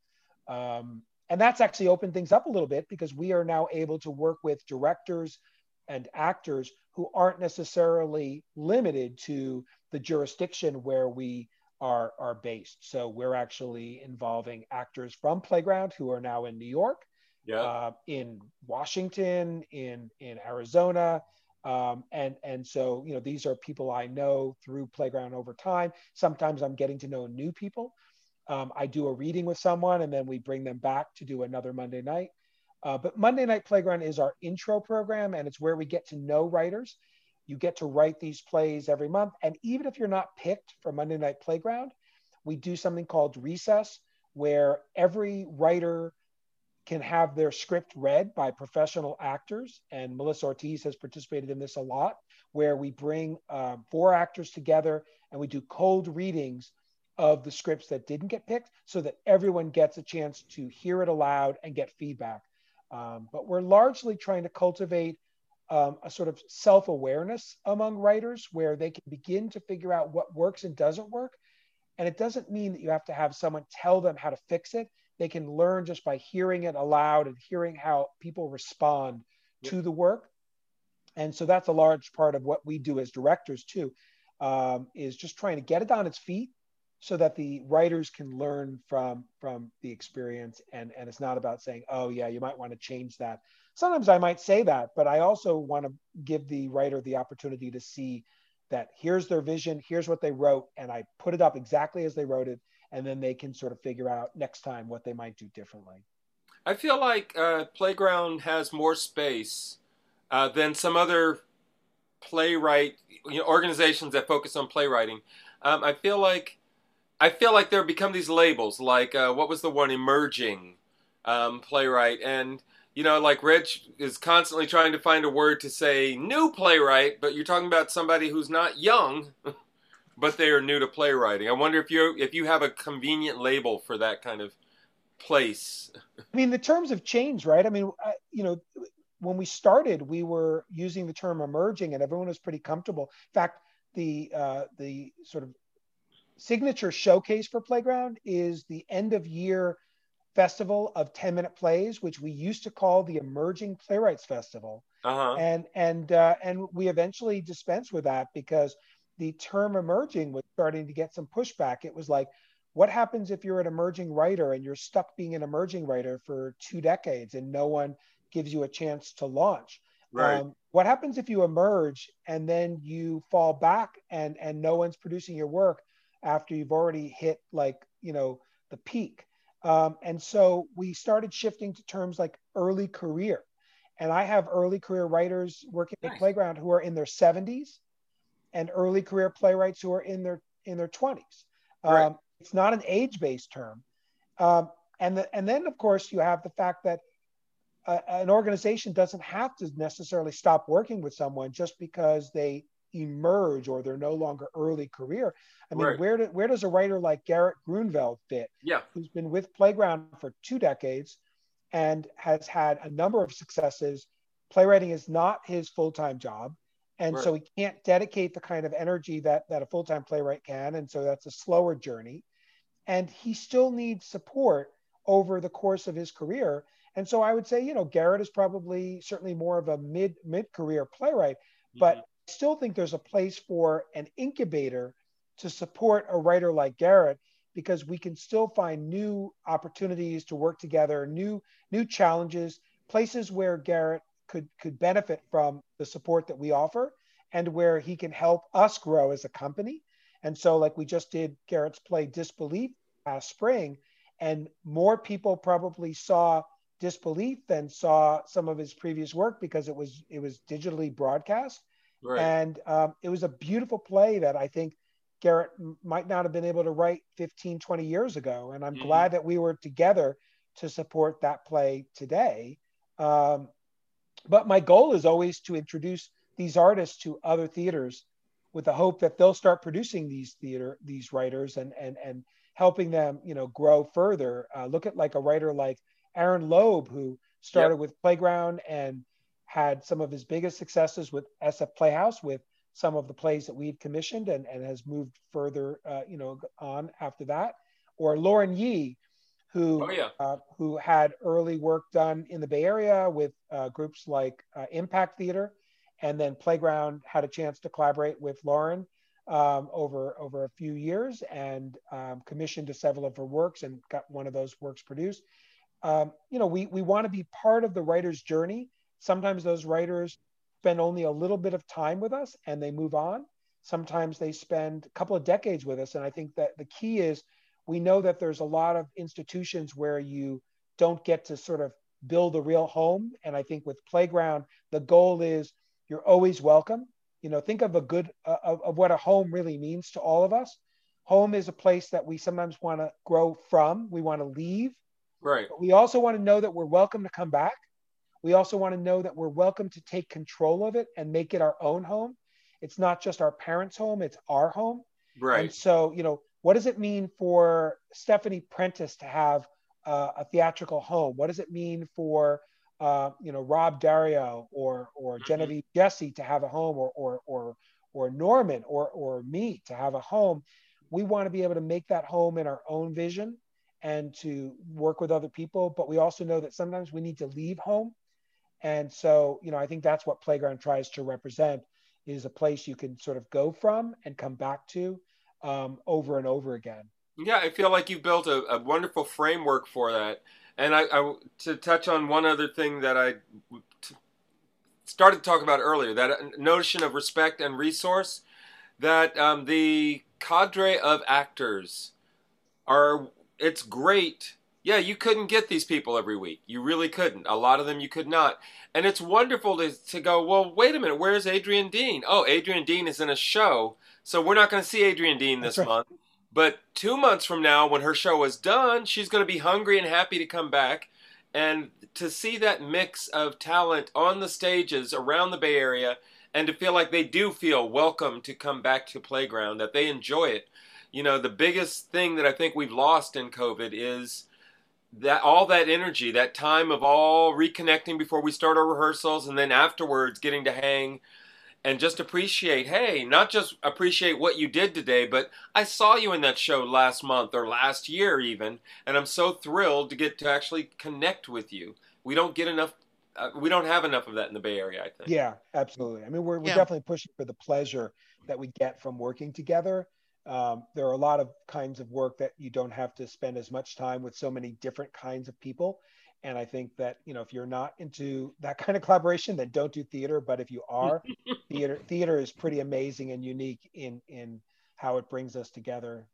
Um, and that's actually opened things up a little bit, because we are now able to work with directors and actors who aren't necessarily limited to the jurisdiction where we are, are based. So we're actually involving actors from Playground who are now in New York, yeah, uh, in Washington, in, in Arizona. Um, and, and so, you know, these are people I know through Playground over time. Sometimes I'm getting to know new people. Um, I do a reading with someone and then we bring them back to do another Monday night. Uh, but Monday Night Playground is our intro program, and it's where we get to know writers. You get to write these plays every month. And even if you're not picked for Monday Night Playground, we do something called Recess, where every writer can have their script read by professional actors. And Melissa Ortiz has participated in this a lot, where we bring uh, four actors together and we do cold readings of the scripts that didn't get picked, so that everyone gets a chance to hear it aloud and get feedback. Um, but we're largely trying to cultivate Um, a sort of self-awareness among writers, where they can begin to figure out what works and doesn't work. And it doesn't mean that you have to have someone tell them how to fix it. They can learn just by hearing it aloud and hearing how people respond yeah. to the work. And so that's a large part of what we do as directors too, um, is just trying to get it on its feet so that the writers can learn from, from the experience. And, and it's not about saying, oh yeah, you might want to change that. Sometimes I might say that, but I also want to give the writer the opportunity to see that here's their vision, here's what they wrote, and I put it up exactly as they wrote it, and then they can sort of figure out next time what they might do differently. I feel like uh, Playground has more space uh, than some other playwright you know, organizations that focus on playwriting. Um, I feel like I feel like there become these labels, like uh, what was the one emerging um, playwright, and you know, like Reg is constantly trying to find a word to say new playwright, but you're talking about somebody who's not young, but they are new to playwriting. I wonder if you if you have a convenient label for that kind of place. I mean, the terms have changed, right? I mean, I, you know, when we started, we were using the term emerging, and everyone was pretty comfortable. In fact, the uh, the sort of signature showcase for Playground is the end of year festival of ten minute plays, which we used to call the Emerging Playwrights Festival. Uh-huh. And and uh, and we eventually dispensed with that because the term emerging was starting to get some pushback. It was like, what happens if you're an emerging writer and you're stuck being an emerging writer for two decades and no one gives you a chance to launch? Right. Um, what happens if you emerge and then you fall back and, and no one's producing your work after you've already hit, like, you know, the peak? Um, and so we started shifting to terms like early career. And I have early career writers working nice. At Playground who are in their seventies and early career playwrights who are in their in their twenties. Um, right. It's not an age-based term. Um, and, the, and then, of course, you have the fact that a, an organization doesn't have to necessarily stop working with someone just because they emerge or they're no longer early career. I mean, right. where do, where does a writer like Garrett Grunewald fit? Yeah, who's been with Playground for two decades and has had a number of successes. Playwriting is not his full-time job, and right. so he can't dedicate the kind of energy that that a full-time playwright can, and so that's a slower journey. And he still needs support over the course of his career. And so I would say, you know, Garrett is probably certainly more of a mid mid-career playwright, but mm-hmm. still think there's a place for an incubator to support a writer like Garrett, because we can still find new opportunities to work together, new new challenges, places where Garrett could, could benefit from the support that we offer and where he can help us grow as a company. And so like we just did Garrett's play Disbelief last spring, and more people probably saw Disbelief than saw some of his previous work because it was it was digitally broadcast. Right. And um, it was a beautiful play that I think Garrett might not have been able to write fifteen, twenty years ago. And I'm mm-hmm. glad that we were together to support that play today. Um, but my goal is always to introduce these artists to other theaters with the hope that they'll start producing these theater, these writers and, and, and helping them, you know, grow further. Uh, look at like a writer like Aaron Loeb, who started yep. with Playground and had some of his biggest successes with S F Playhouse, with some of the plays that we've commissioned, and, and has moved further, uh, you know, on after that. Or Lauren Yi, who oh, yeah. uh, who had early work done in the Bay Area with uh, groups like uh, Impact Theater, and then Playground had a chance to collaborate with Lauren um, over over a few years, and um, commissioned several of her works and got one of those works produced. Um, you know, we we want to be part of the writer's journey. Sometimes those writers spend only a little bit of time with us and they move on. Sometimes they spend a couple of decades with us. And I think that the key is, we know that there's a lot of institutions where you don't get to sort of build a real home. And I think with Playground, the goal is you're always welcome. You know, think of a good, uh, of, of what a home really means to all of us. Home is a place that we sometimes want to grow from. We want to leave. Right. But we also want to know that we're welcome to come back. We also want to know that we're welcome to take control of it and make it our own home. It's not just our parents' home, it's our home. Right. And so, you know, what does it mean for Stephanie Prentice to have uh, a theatrical home? What does it mean for, uh, you know, Rob Dario or or mm-hmm. Genevieve Jesse to have a home, or or or or Norman or or me to have a home? We want to be able to make that home in our own vision and to work with other people. But we also know that sometimes we need to leave home. And so, you know, I think that's what Playground tries to represent, is a place you can sort of go from and come back to um, over and over again. Yeah, I feel like you built a, a wonderful framework for that. And I, I, to touch on one other thing that I t- started to talk about earlier, that notion of respect and resource, that um, the cadre of actors are, it's great. Yeah, you couldn't get these people every week. You really couldn't. A lot of them you could not. And it's wonderful to to go, well, wait a minute, where's Adrian Dean? Oh, Adrian Dean is in a show, so we're not going to see Adrian Dean this That's right. month. But two months from now, when her show is done, she's going to be hungry and happy to come back. And to see that mix of talent on the stages around the Bay Area, and to feel like they do feel welcome to come back to Playground, that they enjoy it. You know, the biggest thing that I think we've lost in COVID is that all that energy, that time of all reconnecting before we start our rehearsals, and then afterwards getting to hang and just appreciate, hey, not just appreciate what you did today, but I saw you in that show last month or last year even, and I'm so thrilled to get to actually connect with you. We don't get enough, uh, we don't have enough of that in the Bay Area, I think. Yeah, absolutely. I mean, we're, we're yeah. definitely pushing for the pleasure that we get from working together. Um, there are a lot of kinds of work that you don't have to spend as much time with so many different kinds of people. And I think that, you know, if you're not into that kind of collaboration, then don't do theater. But if you are, theater theater is pretty amazing and unique in, in how it brings us together.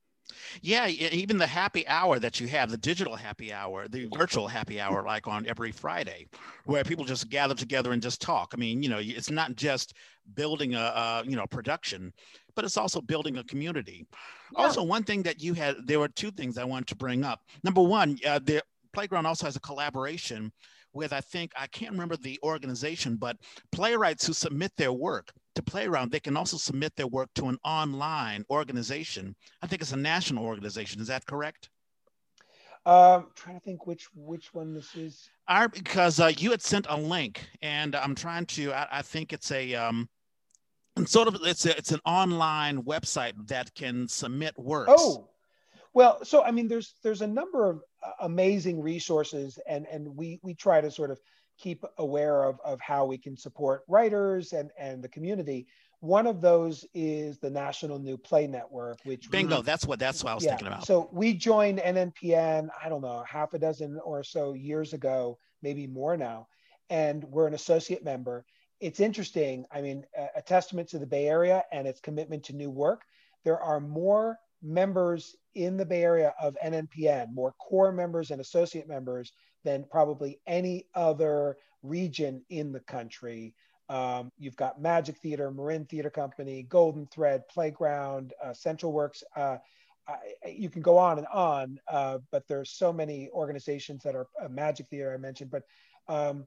Yeah, even the happy hour that you have, the digital happy hour, the virtual happy hour, like on every Friday, where people just gather together and just talk. I mean, you know, it's not just building a, a you know, production, but it's also building a community. Yeah. Also, one thing that you had, there were two things I wanted to bring up. Number one, uh, the Playground also has a collaboration with, I think, I can't remember the organization, but playwrights who submit their work to Playground, they can also submit their work to an online organization. I think it's a national organization. Is that correct? Uh, I'm trying to think which which one this is. I, because uh, you had sent a link, and I'm trying to, I, I think it's a, um, sort of, it's a, it's an online website that can submit works. Oh, well, so, I mean, there's there's a number of amazing resources, and, and we, we try to sort of keep aware of, of how we can support writers and, and the community. One of those is the National New Play Network, which bingo. We, that's what that's what I was yeah, thinking about. So we joined N N P N, I don't know, half a dozen or so years ago, maybe more now, and we're an associate member. It's interesting. I mean, a, a testament to the Bay Area and its commitment to new work. There are more members in the Bay Area of N N P N, more core members and associate members than probably any other region in the country. Um, you've got Magic Theater, Marin Theater Company, Golden Thread, Playground, uh, Central Works. Uh, I, you can go on and on, uh, but there's so many organizations that are uh, Magic Theater I mentioned. But um,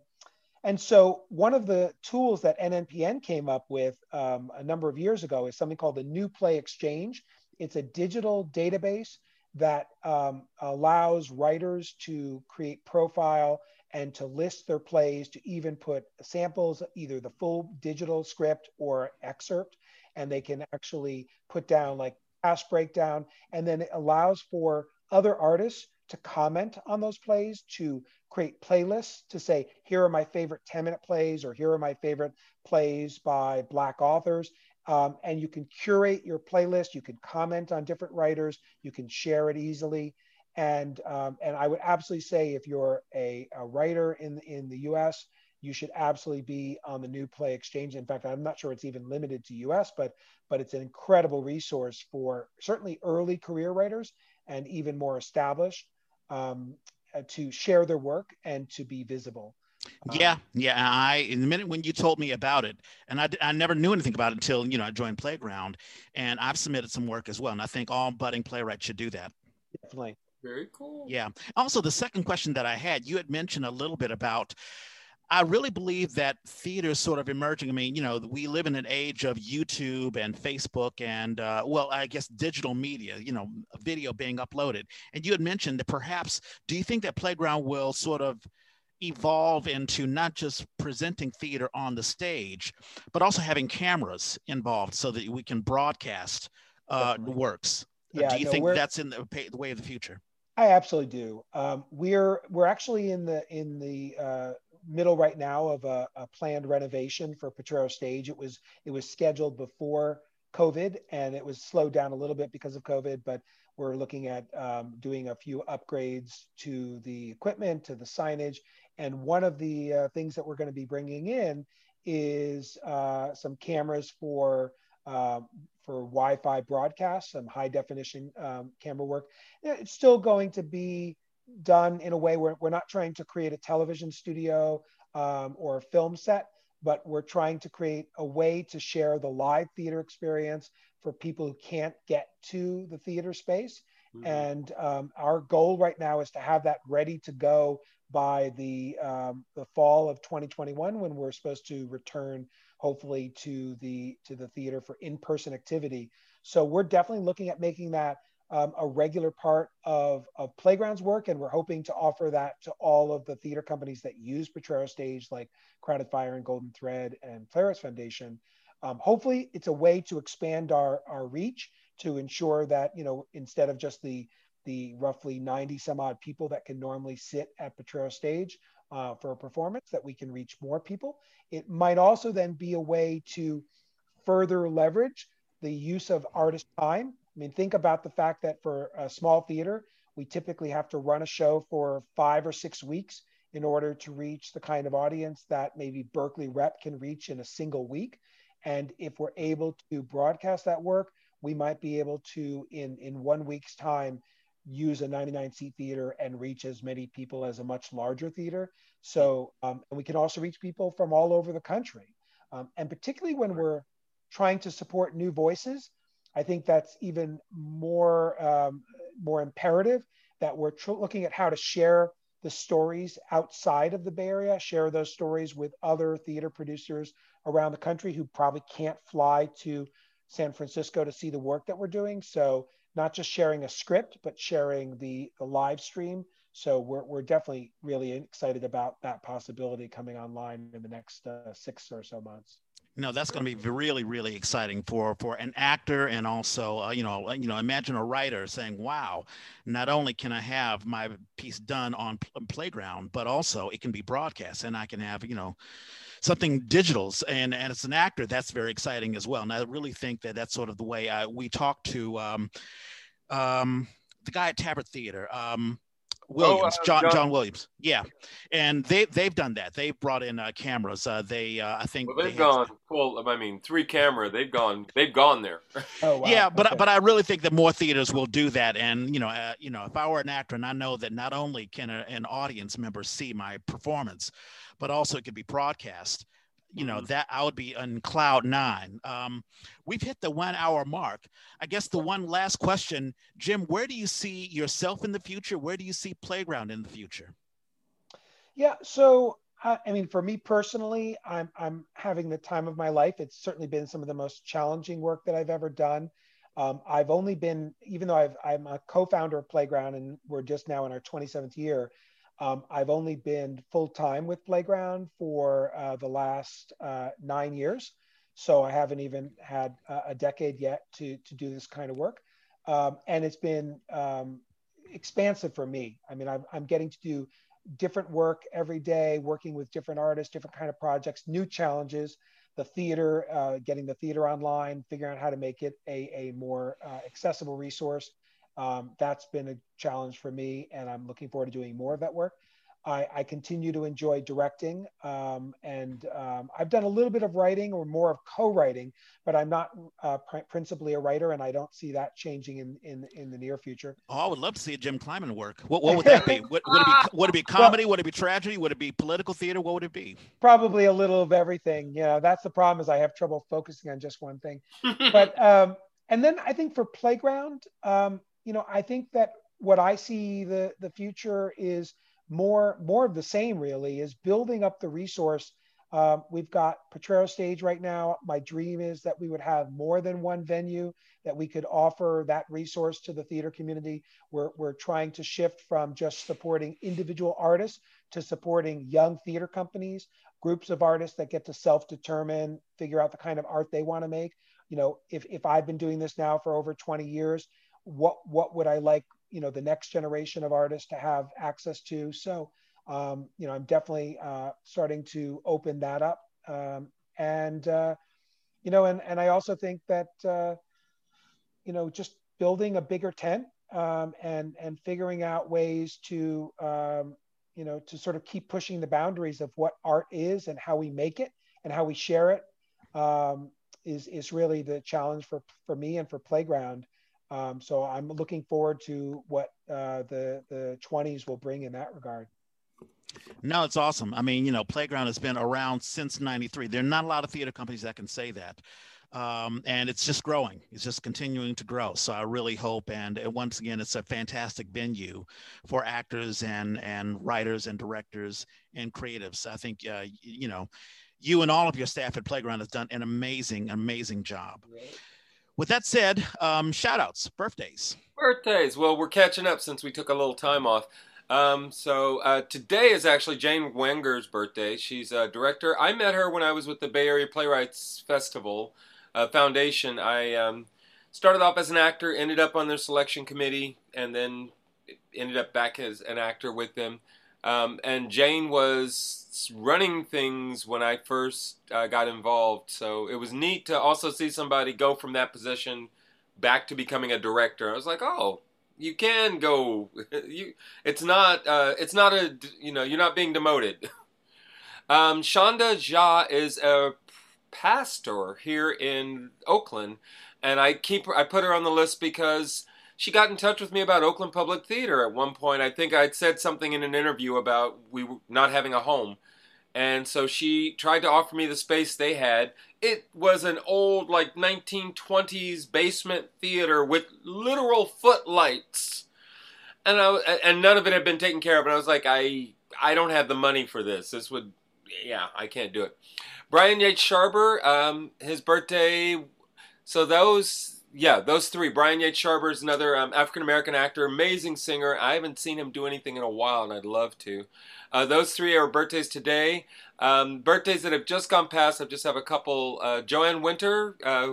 and so one of the tools that N N P N came up with um, a number of years ago is something called the New Play Exchange. It's a digital database that um, allows writers to create profile and to list their plays, to even put samples, either the full digital script or excerpt, and they can actually put down like cast breakdown. And then it allows for other artists to comment on those plays, to create playlists, to say, here are my favorite ten minute plays, or here are my favorite plays by Black authors. Um, and you can curate your playlist, you can comment on different writers, you can share it easily. And um, and I would absolutely say if you're a, a writer in, in the U S, you should absolutely be on the New Play Exchange. In fact, I'm not sure it's even limited to U S, but, but it's an incredible resource for certainly early career writers and even more established um, to share their work and to be visible. Yeah, yeah. I in the minute when you told me about it, and I, I never knew anything about it until, you know, I joined Playground, and I've submitted some work as well. And I think all budding playwrights should do that. Definitely. Very cool. Yeah. Also, the second question that I had, you had mentioned a little bit about, I really believe that theater is sort of emerging. I mean, you know, we live in an age of YouTube and Facebook and, uh, well, I guess digital media, you know, video being uploaded. And you had mentioned that perhaps, do you think that Playground will sort of evolve into not just presenting theater on the stage, but also having cameras involved so that we can broadcast uh, works? Yeah, do you no, think that's in the, the way of the future? I absolutely do. Um, we're we're actually in the in the uh, middle right now of a, a planned renovation for Potrero Stage. It was it was scheduled before COVID, and it was slowed down a little bit because of COVID. But we're looking at um, doing a few upgrades to the equipment, to the signage, and one of the uh, things that we're going to be bringing in is uh, some cameras for. Uh, for Wi-Fi broadcasts, some high definition um, camera work. It's still going to be done in a way where we're not trying to create a television studio um, or a film set, but we're trying to create a way to share the live theater experience for people who can't get to the theater space. Mm-hmm. And um, our goal right now is to have that ready to go by the, um, the fall of twenty twenty-one, when we're supposed to return hopefully to the to the theater for in-person activity. So we're definitely looking at making that um, a regular part of, of Playground's work, and we're hoping to offer that to all of the theater companies that use Potrero Stage, like Crowded Fire and Golden Thread and Clara's Foundation. Um, hopefully it's a way to expand our, our reach to ensure that, you know, instead of just the, the roughly ninety some odd people that can normally sit at Potrero Stage, Uh, for a performance, that we can reach more people. It might also then be a way to further leverage the use of artist time. I mean, think about the fact that for a small theater, we typically have to run a show for five or six weeks in order to reach the kind of audience that maybe Berkeley Rep can reach in a single week. And if we're able to broadcast that work, we might be able to, in, in one week's time, use a ninety-nine seat theater and reach as many people as a much larger theater. So um, and we can also reach people from all over the country. Um, and particularly when we're trying to support new voices, I think that's even more, um, more imperative that we're tr- looking at how to share the stories outside of the Bay Area, share those stories with other theater producers around the country who probably can't fly to San Francisco to see the work that we're doing. So not just sharing a script, but sharing the, the live stream. So we're, we're definitely really excited about that possibility coming online in the next uh, six or so months. No, that's going to be really, really exciting for, for an actor, and also, uh, you know, you know, imagine a writer saying, wow, not only can I have my piece done on Playground, but also it can be broadcast, and I can have, you know, something digital, and, and as an actor, that's very exciting as well. And I really think that that's sort of the way I, we talked to um, um, the guy at Tabard Theater, um, Williams, oh, uh, John, John John Williams, yeah, and they they've done that. They've brought in uh, cameras. Uh, they uh, I think well, they've they gone had... full. I mean, three camera. They've gone. They've gone there. Oh, wow. Yeah, but okay. but I really think that more theaters will do that. And you know, uh, you know, if I were an actor, and I know that not only can a, an audience member see my performance, but also it could be broadcast. You know, mm-hmm. that I would be on cloud nine. Um, we've hit the one hour mark. I guess the one last question, Jim, where do you see yourself in the future? Where do you see Playground in the future? Yeah, so, I, I mean, for me personally, I'm, I'm having the time of my life. It's certainly been some of the most challenging work that I've ever done. Um, I've only been, even though I've, I'm a co-founder of Playground and we're just now in our twenty-seventh year, Um, I've only been full-time with Playground for uh, the last uh, nine years. So I haven't even had uh, a decade yet to, to do this kind of work. Um, and it's been um, expansive for me. I mean, I'm, I'm getting to do different work every day, working with different artists, different kind of projects, new challenges, the theater, uh, getting the theater online, figuring out how to make it a, a more uh, accessible resource. Um, that's been a challenge for me, and I'm looking forward to doing more of that work. I, I continue to enjoy directing, um, and um, I've done a little bit of writing or more of co-writing, but I'm not uh, pr principally a writer, and I don't see that changing in, in, in the near future. Oh, I would love to see a Jim Kleinmann work. What, what would that be? Would, would, it be would it be comedy? Well, would it be tragedy? Would it be political theater? What would it be? Probably a little of everything. You know, that's the problem, is I have trouble focusing on just one thing. But um, and then I think for Playground, um, you know, I think that what I see the, the future is more, more of the same, really, is building up the resource. Um, we've got Potrero Stage right now. My dream is that we would have more than one venue, that we could offer that resource to the theater community. We're, we're trying to shift from just supporting individual artists to supporting young theater companies, groups of artists that get to self-determine, figure out the kind of art they want to make. You know, if, if I've been doing this now for over twenty years, what what would I like, you know, the next generation of artists to have access to? So, um, you know, I'm definitely uh, starting to open that up. Um, and, uh, you know, and, and I also think that, uh, you know, just building a bigger tent um, and, and figuring out ways to, um, you know, to sort of keep pushing the boundaries of what art is and how we make it and how we share it um, is, is really the challenge for, for me and for Playground. Um, so I'm looking forward to what uh, the, the twenties will bring in that regard. No, it's awesome. I mean, you know, Playground has been around since ninety-three. There are not a lot of theater companies that can say that. Um, and it's just growing. It's just continuing to grow. So I really hope. And, and once again, it's a fantastic venue for actors and, and writers and directors and creatives. I think, uh, you know, you and all of your staff at Playground has done an amazing, amazing job. Right. With that said, um, shout outs, birthdays. Birthdays. Well, we're catching up since we took a little time off. Um, so uh, today is actually Jane Wenger's birthday. She's a director. I met her when I was with the Bay Area Playwrights Festival uh, Foundation. I um, started off as an actor, ended up on their selection committee, and then ended up back as an actor with them. Um, and Jane was running things when I first uh, got involved, so it was neat to also see somebody go from that position back to becoming a director. I was like, oh, you can go. you, it's not, uh, it's not a, you know, you're not being demoted. um, Shonda Jha is a pastor here in Oakland, and I keep, I put her on the list because she got in touch with me about Oakland Public Theater at one point. I think I'd said something in an interview about we were not having a home. And so she tried to offer me the space they had. It was an old, like, nineteen twenties basement theater with literal footlights. And I, and none of it had been taken care of. And I was like, I, I don't have the money for this. This would, yeah, I can't do it. Brian Yates Sharber, um, his birthday, so those... Yeah, those three. Brian Yates Sharber is another um, African-American actor, amazing singer. I haven't seen him do anything in a while, and I'd love to. Uh, those three are birthdays today. Um, birthdays that have just gone past, I just have a couple. Uh, Joanne Winter uh,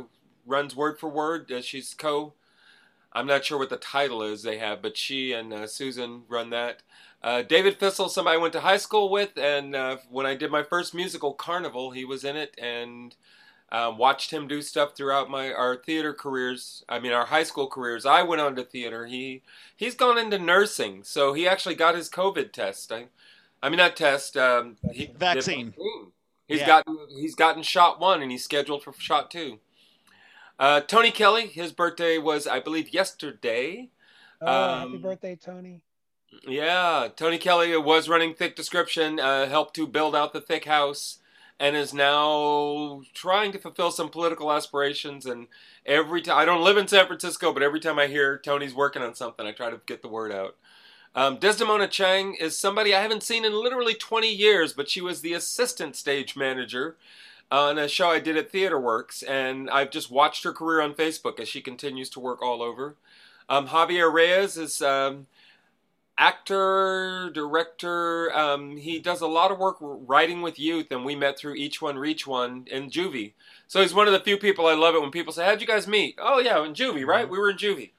runs Word for Word. Uh, she's co I'm not sure what the title is they have, but she and uh, Susan run that. Uh, David Fissel, somebody I went to high school with, and uh, when I did my first musical, Carnival, he was in it, and uh, watched him do stuff throughout my our theater careers. I mean, our high school careers. I went on to theater. He he's gone into nursing, so he actually got his COVID test. I, I mean, not test. Um, he, vaccine. vaccine. He's yeah. gotten he's gotten shot one, and he's scheduled for shot two. Uh, Tony Kelly, his birthday was, I believe, yesterday. Oh, um, happy birthday, Tony. Yeah, Tony Kelly was running Thick Description, uh, helped to build out the Thick House, and is now trying to fulfill some political aspirations. And every time, I don't live in San Francisco, but every time I hear Tony's working on something, I try to get the word out. Um, Desdemona Chang is somebody I haven't seen in literally twenty years, but she was the assistant stage manager on a show I did at Theater Works, and I've just watched her career on Facebook as she continues to work all over. Um, Javier Reyes is um, actor, director. Um, he does a lot of work writing with youth, and we met through Each One Reach One in juvie. So he's one of the few people, I love it when people say, how'd you guys meet? Oh, yeah, in juvie, right? We were in juvie.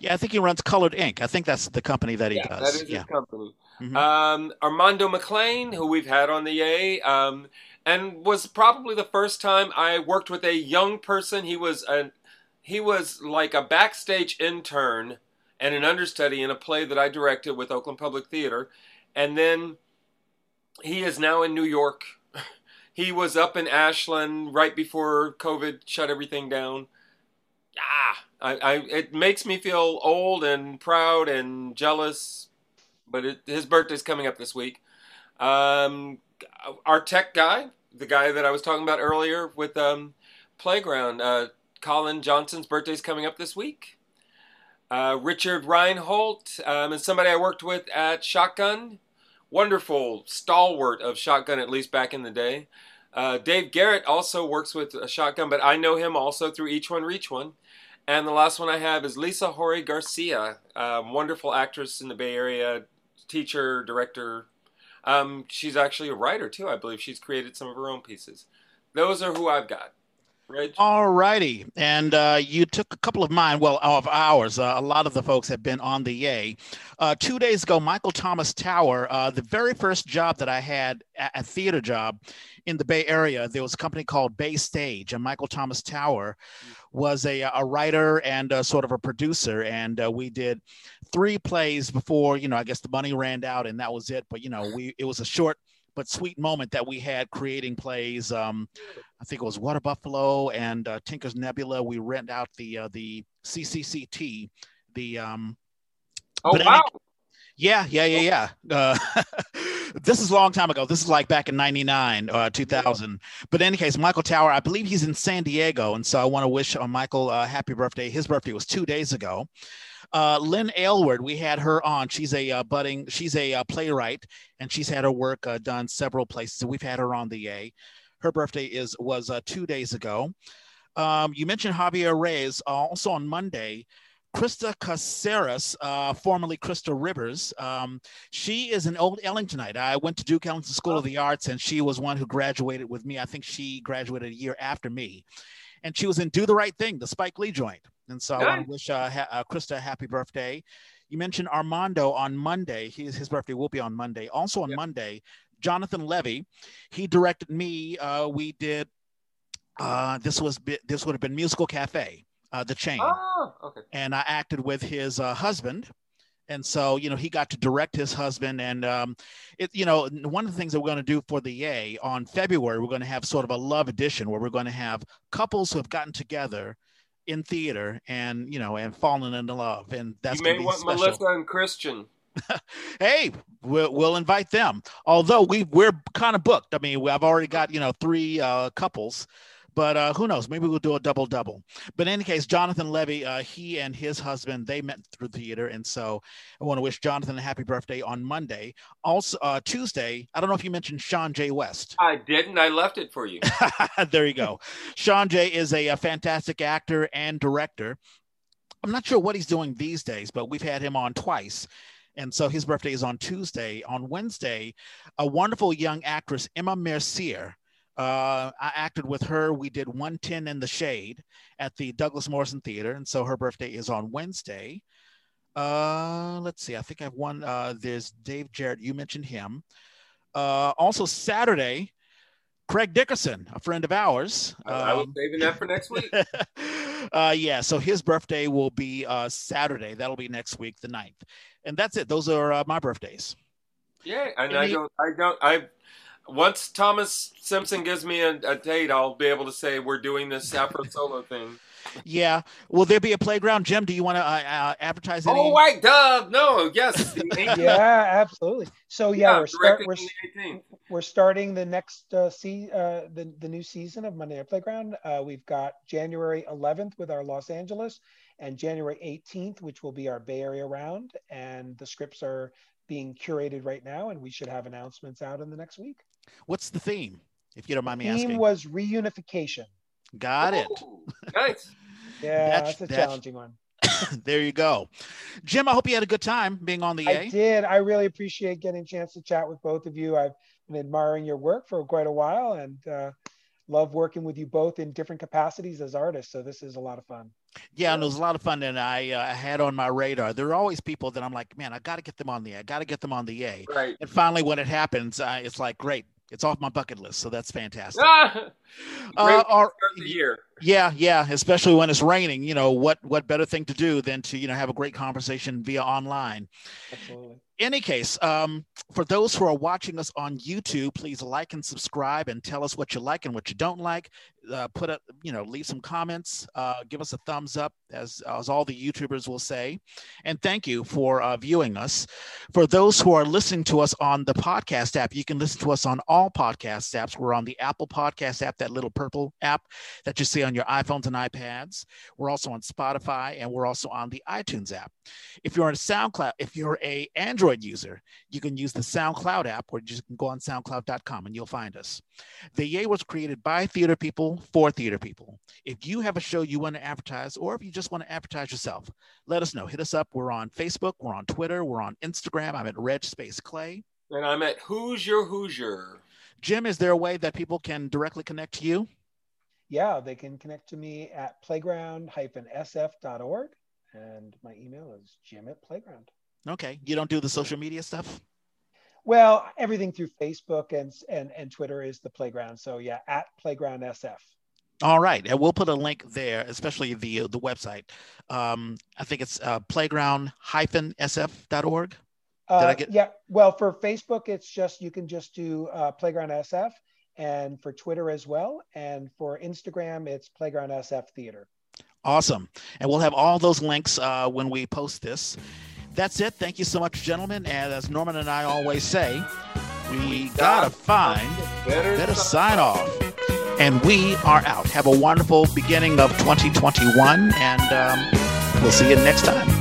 Yeah, I think he runs Colored Ink. I think that's the company that he yeah, does. That is yeah. his company. Mm-hmm. Um, Armando McLean, who we've had on the Yay, um, and was probably the first time I worked with a young person. He was a, he was like a backstage intern and an understudy in a play that I directed with Oakland Public Theater, and then he is now in New York. He was up in Ashland right before COVID shut everything down. Ah, I, I it makes me feel old and proud and jealous, but it, his birthday's coming up this week. Um, our tech guy, the guy that I was talking about earlier with um, Playground, uh, Colin Johnson's birthday's coming up this week. Uh, Richard Reinholt um, is somebody I worked with at Shotgun. Wonderful stalwart of Shotgun, at least back in the day. Uh, Dave Garrett also works with a Shotgun, but I know him also through Each One Reach One. And the last one I have is Lisa Jorge Garcia, a wonderful actress in the Bay Area, teacher, director. Um, she's actually a writer, too, I believe. She's created some of her own pieces. Those are who I've got. Reg? All righty. And uh, you took a couple of mine, well, of ours. Uh, a lot of the folks have been on the Yay. Uh, two days ago, Michael Thomas Tower, uh, the very first job that I had, a, a theater job in the Bay Area, there was a company called Bay Stage, and Michael Thomas Tower was a, a writer and a, sort of a producer. And uh, we did three plays before, you know, I guess the money ran out and that was it. But, you know, we it was a short but sweet moment that we had creating plays. Um, I think it was Water Buffalo and uh, Tinker's Nebula. We rent out the uh, the C C C T. The um, oh wow, any, yeah, yeah, yeah, yeah. Uh, this is a long time ago. This is like back in ninety-nine, uh, two thousand. But in any case, Michael Tower, I believe he's in San Diego, and so I want to wish uh, Michael a uh, happy birthday. His birthday was two days ago. Uh, Lynn Aylward, we had her on. She's a uh, budding, she's a uh, playwright, and she's had her work uh, done several places. We've had her on the Yay. Her birthday is was uh, two days ago. Um, you mentioned Javier Reyes. Uh, also on Monday, Krista Caceres, uh, formerly Krista Rivers. Um, she is an old Ellingtonite. I went to Duke Ellington School oh. of the Arts, and she was one who graduated with me. I think she graduated a year after me. And she was in Do the Right Thing, the Spike Lee joint. And so nice. I want to wish uh, ha- uh, Krista a happy birthday. You mentioned Armando on Monday. His, his birthday will be on Monday. Also on yep. Monday, Jonathan Levy, he directed me. Uh, we did, uh, this was bi- this would have been Musical Cafe, uh, The Chain. Oh, okay. And I acted with his uh, husband. And so, you know, he got to direct his husband. And, um, it, you know, one of the things that we're going to do for the Yay on February, we're going to have sort of a love edition where we're going to have couples who have gotten together in theater and, you know, and fallen into love. And that's going to be special. You may want Melissa and Christian. Hey, we'll, we'll invite them. Although we, we're kind of booked. I mean, I've already got, you know, three uh, couples. But uh, who knows? Maybe we'll do a double-double. But in any case, Jonathan Levy, uh, he and his husband, they met through theater. And so I want to wish Jonathan a happy birthday on Monday. Also, uh, Tuesday, I don't know if you mentioned Sean J. West. I didn't. I left it for you. There you go. Sean J. is a, a fantastic actor and director. I'm not sure what he's doing these days, but we've had him on twice. And so his birthday is on Tuesday. On Wednesday, a wonderful young actress, Emma Mercier, Uh, I acted with her. We did one ten in the Shade at the Douglas Morrison Theater. And so her birthday is on Wednesday. Uh, let's see. I think I have one. Uh, there's Dave Jarrett. You mentioned him. Uh, also Saturday, Craig Dickerson, a friend of ours. Um, I was saving that for next week. uh, yeah. So his birthday will be uh, Saturday. That'll be next week, the ninth. And that's it. Those are uh, my birthdays. Yeah. And, and I he, don't, I don't, I Once Thomas Simpson gives me a, a date, I'll be able to say we're doing this Afro Solo thing. Yeah. Will there be a playground? Jim, do you want to uh, uh, advertise any? Oh, right, duh. No, yes. Yeah, absolutely. So, yeah, yeah we're, start, we're, we're starting the next, uh, see, uh, the, the new season of Monday Night Playground. Uh, we've got January eleventh with our Los Angeles and January eighteenth, which will be our Bay Area round. And the scripts are being curated right now, and we should have announcements out in the next week. What's the theme, if you don't mind me asking? The theme was reunification. Got it. Nice. Yeah, that's, that's a that's, challenging one. There you go. Jim, I hope you had a good time being on the Yay. I did. I really appreciate getting a chance to chat with both of you. I've been admiring your work for quite a while and uh, love working with you both in different capacities as artists. So this is a lot of fun. Yeah, and it was a lot of fun, and I uh, had on my radar. There are always people that I'm like, man, I got to get them on the I got to get them on the Yay. Right. And finally, when it happens, I, it's like, great. It's off my bucket list, so that's fantastic. Ah, uh, or, the year. Yeah, yeah, especially when it's raining. You know, what what better thing to do than to, you know, have a great conversation via online. Absolutely. Any case, um, for those who are watching us on YouTube, please like and subscribe and tell us what you like and what you don't like. Uh, put up, you know, leave some comments. Uh, give us a thumbs up, as, as all the YouTubers will say. And thank you for uh, viewing us. For those who are listening to us on the podcast app, you can listen to us on all podcast apps. We're on the Apple Podcast app, that little purple app that you see on your iPhones and iPads. We're also on Spotify, and we're also on the iTunes app. If you're on SoundCloud, if you're a Android user, you can use the SoundCloud app, or you just can go on soundcloud dot com and you'll find us. The Yay was created by theater people for theater people. If you have a show you want to advertise, or if you just want to advertise yourself, let us know. Hit us up. We're on Facebook. We're on Twitter. We're on Instagram. I'm at Reg Space Clay. And I'm at Who's Your Hoosier. Jim, is there a way that people can directly connect to you? Yeah, they can connect to me at playground dash s f dot org. And my email is jim at playground. Okay. You don't do the social media stuff? Well, everything through Facebook and, and, and Twitter is the Playground. So yeah, at Playground S F. All right. And we'll put a link there, especially the the website. Um, I think it's uh, playground dash s f dot org. Uh, Did I get... Yeah. Well, for Facebook, it's just, you can just do uh, Playground S F, and for Twitter as well. And for Instagram, it's Playground S F Theater. Awesome. And we'll have all those links uh, when we post this. That's it. Thank you so much, gentlemen. And as Norman and I always say, we, we gotta, gotta find better, better sign off. And we are out. Have a wonderful beginning of twenty twenty-one, and um, we'll see you next time.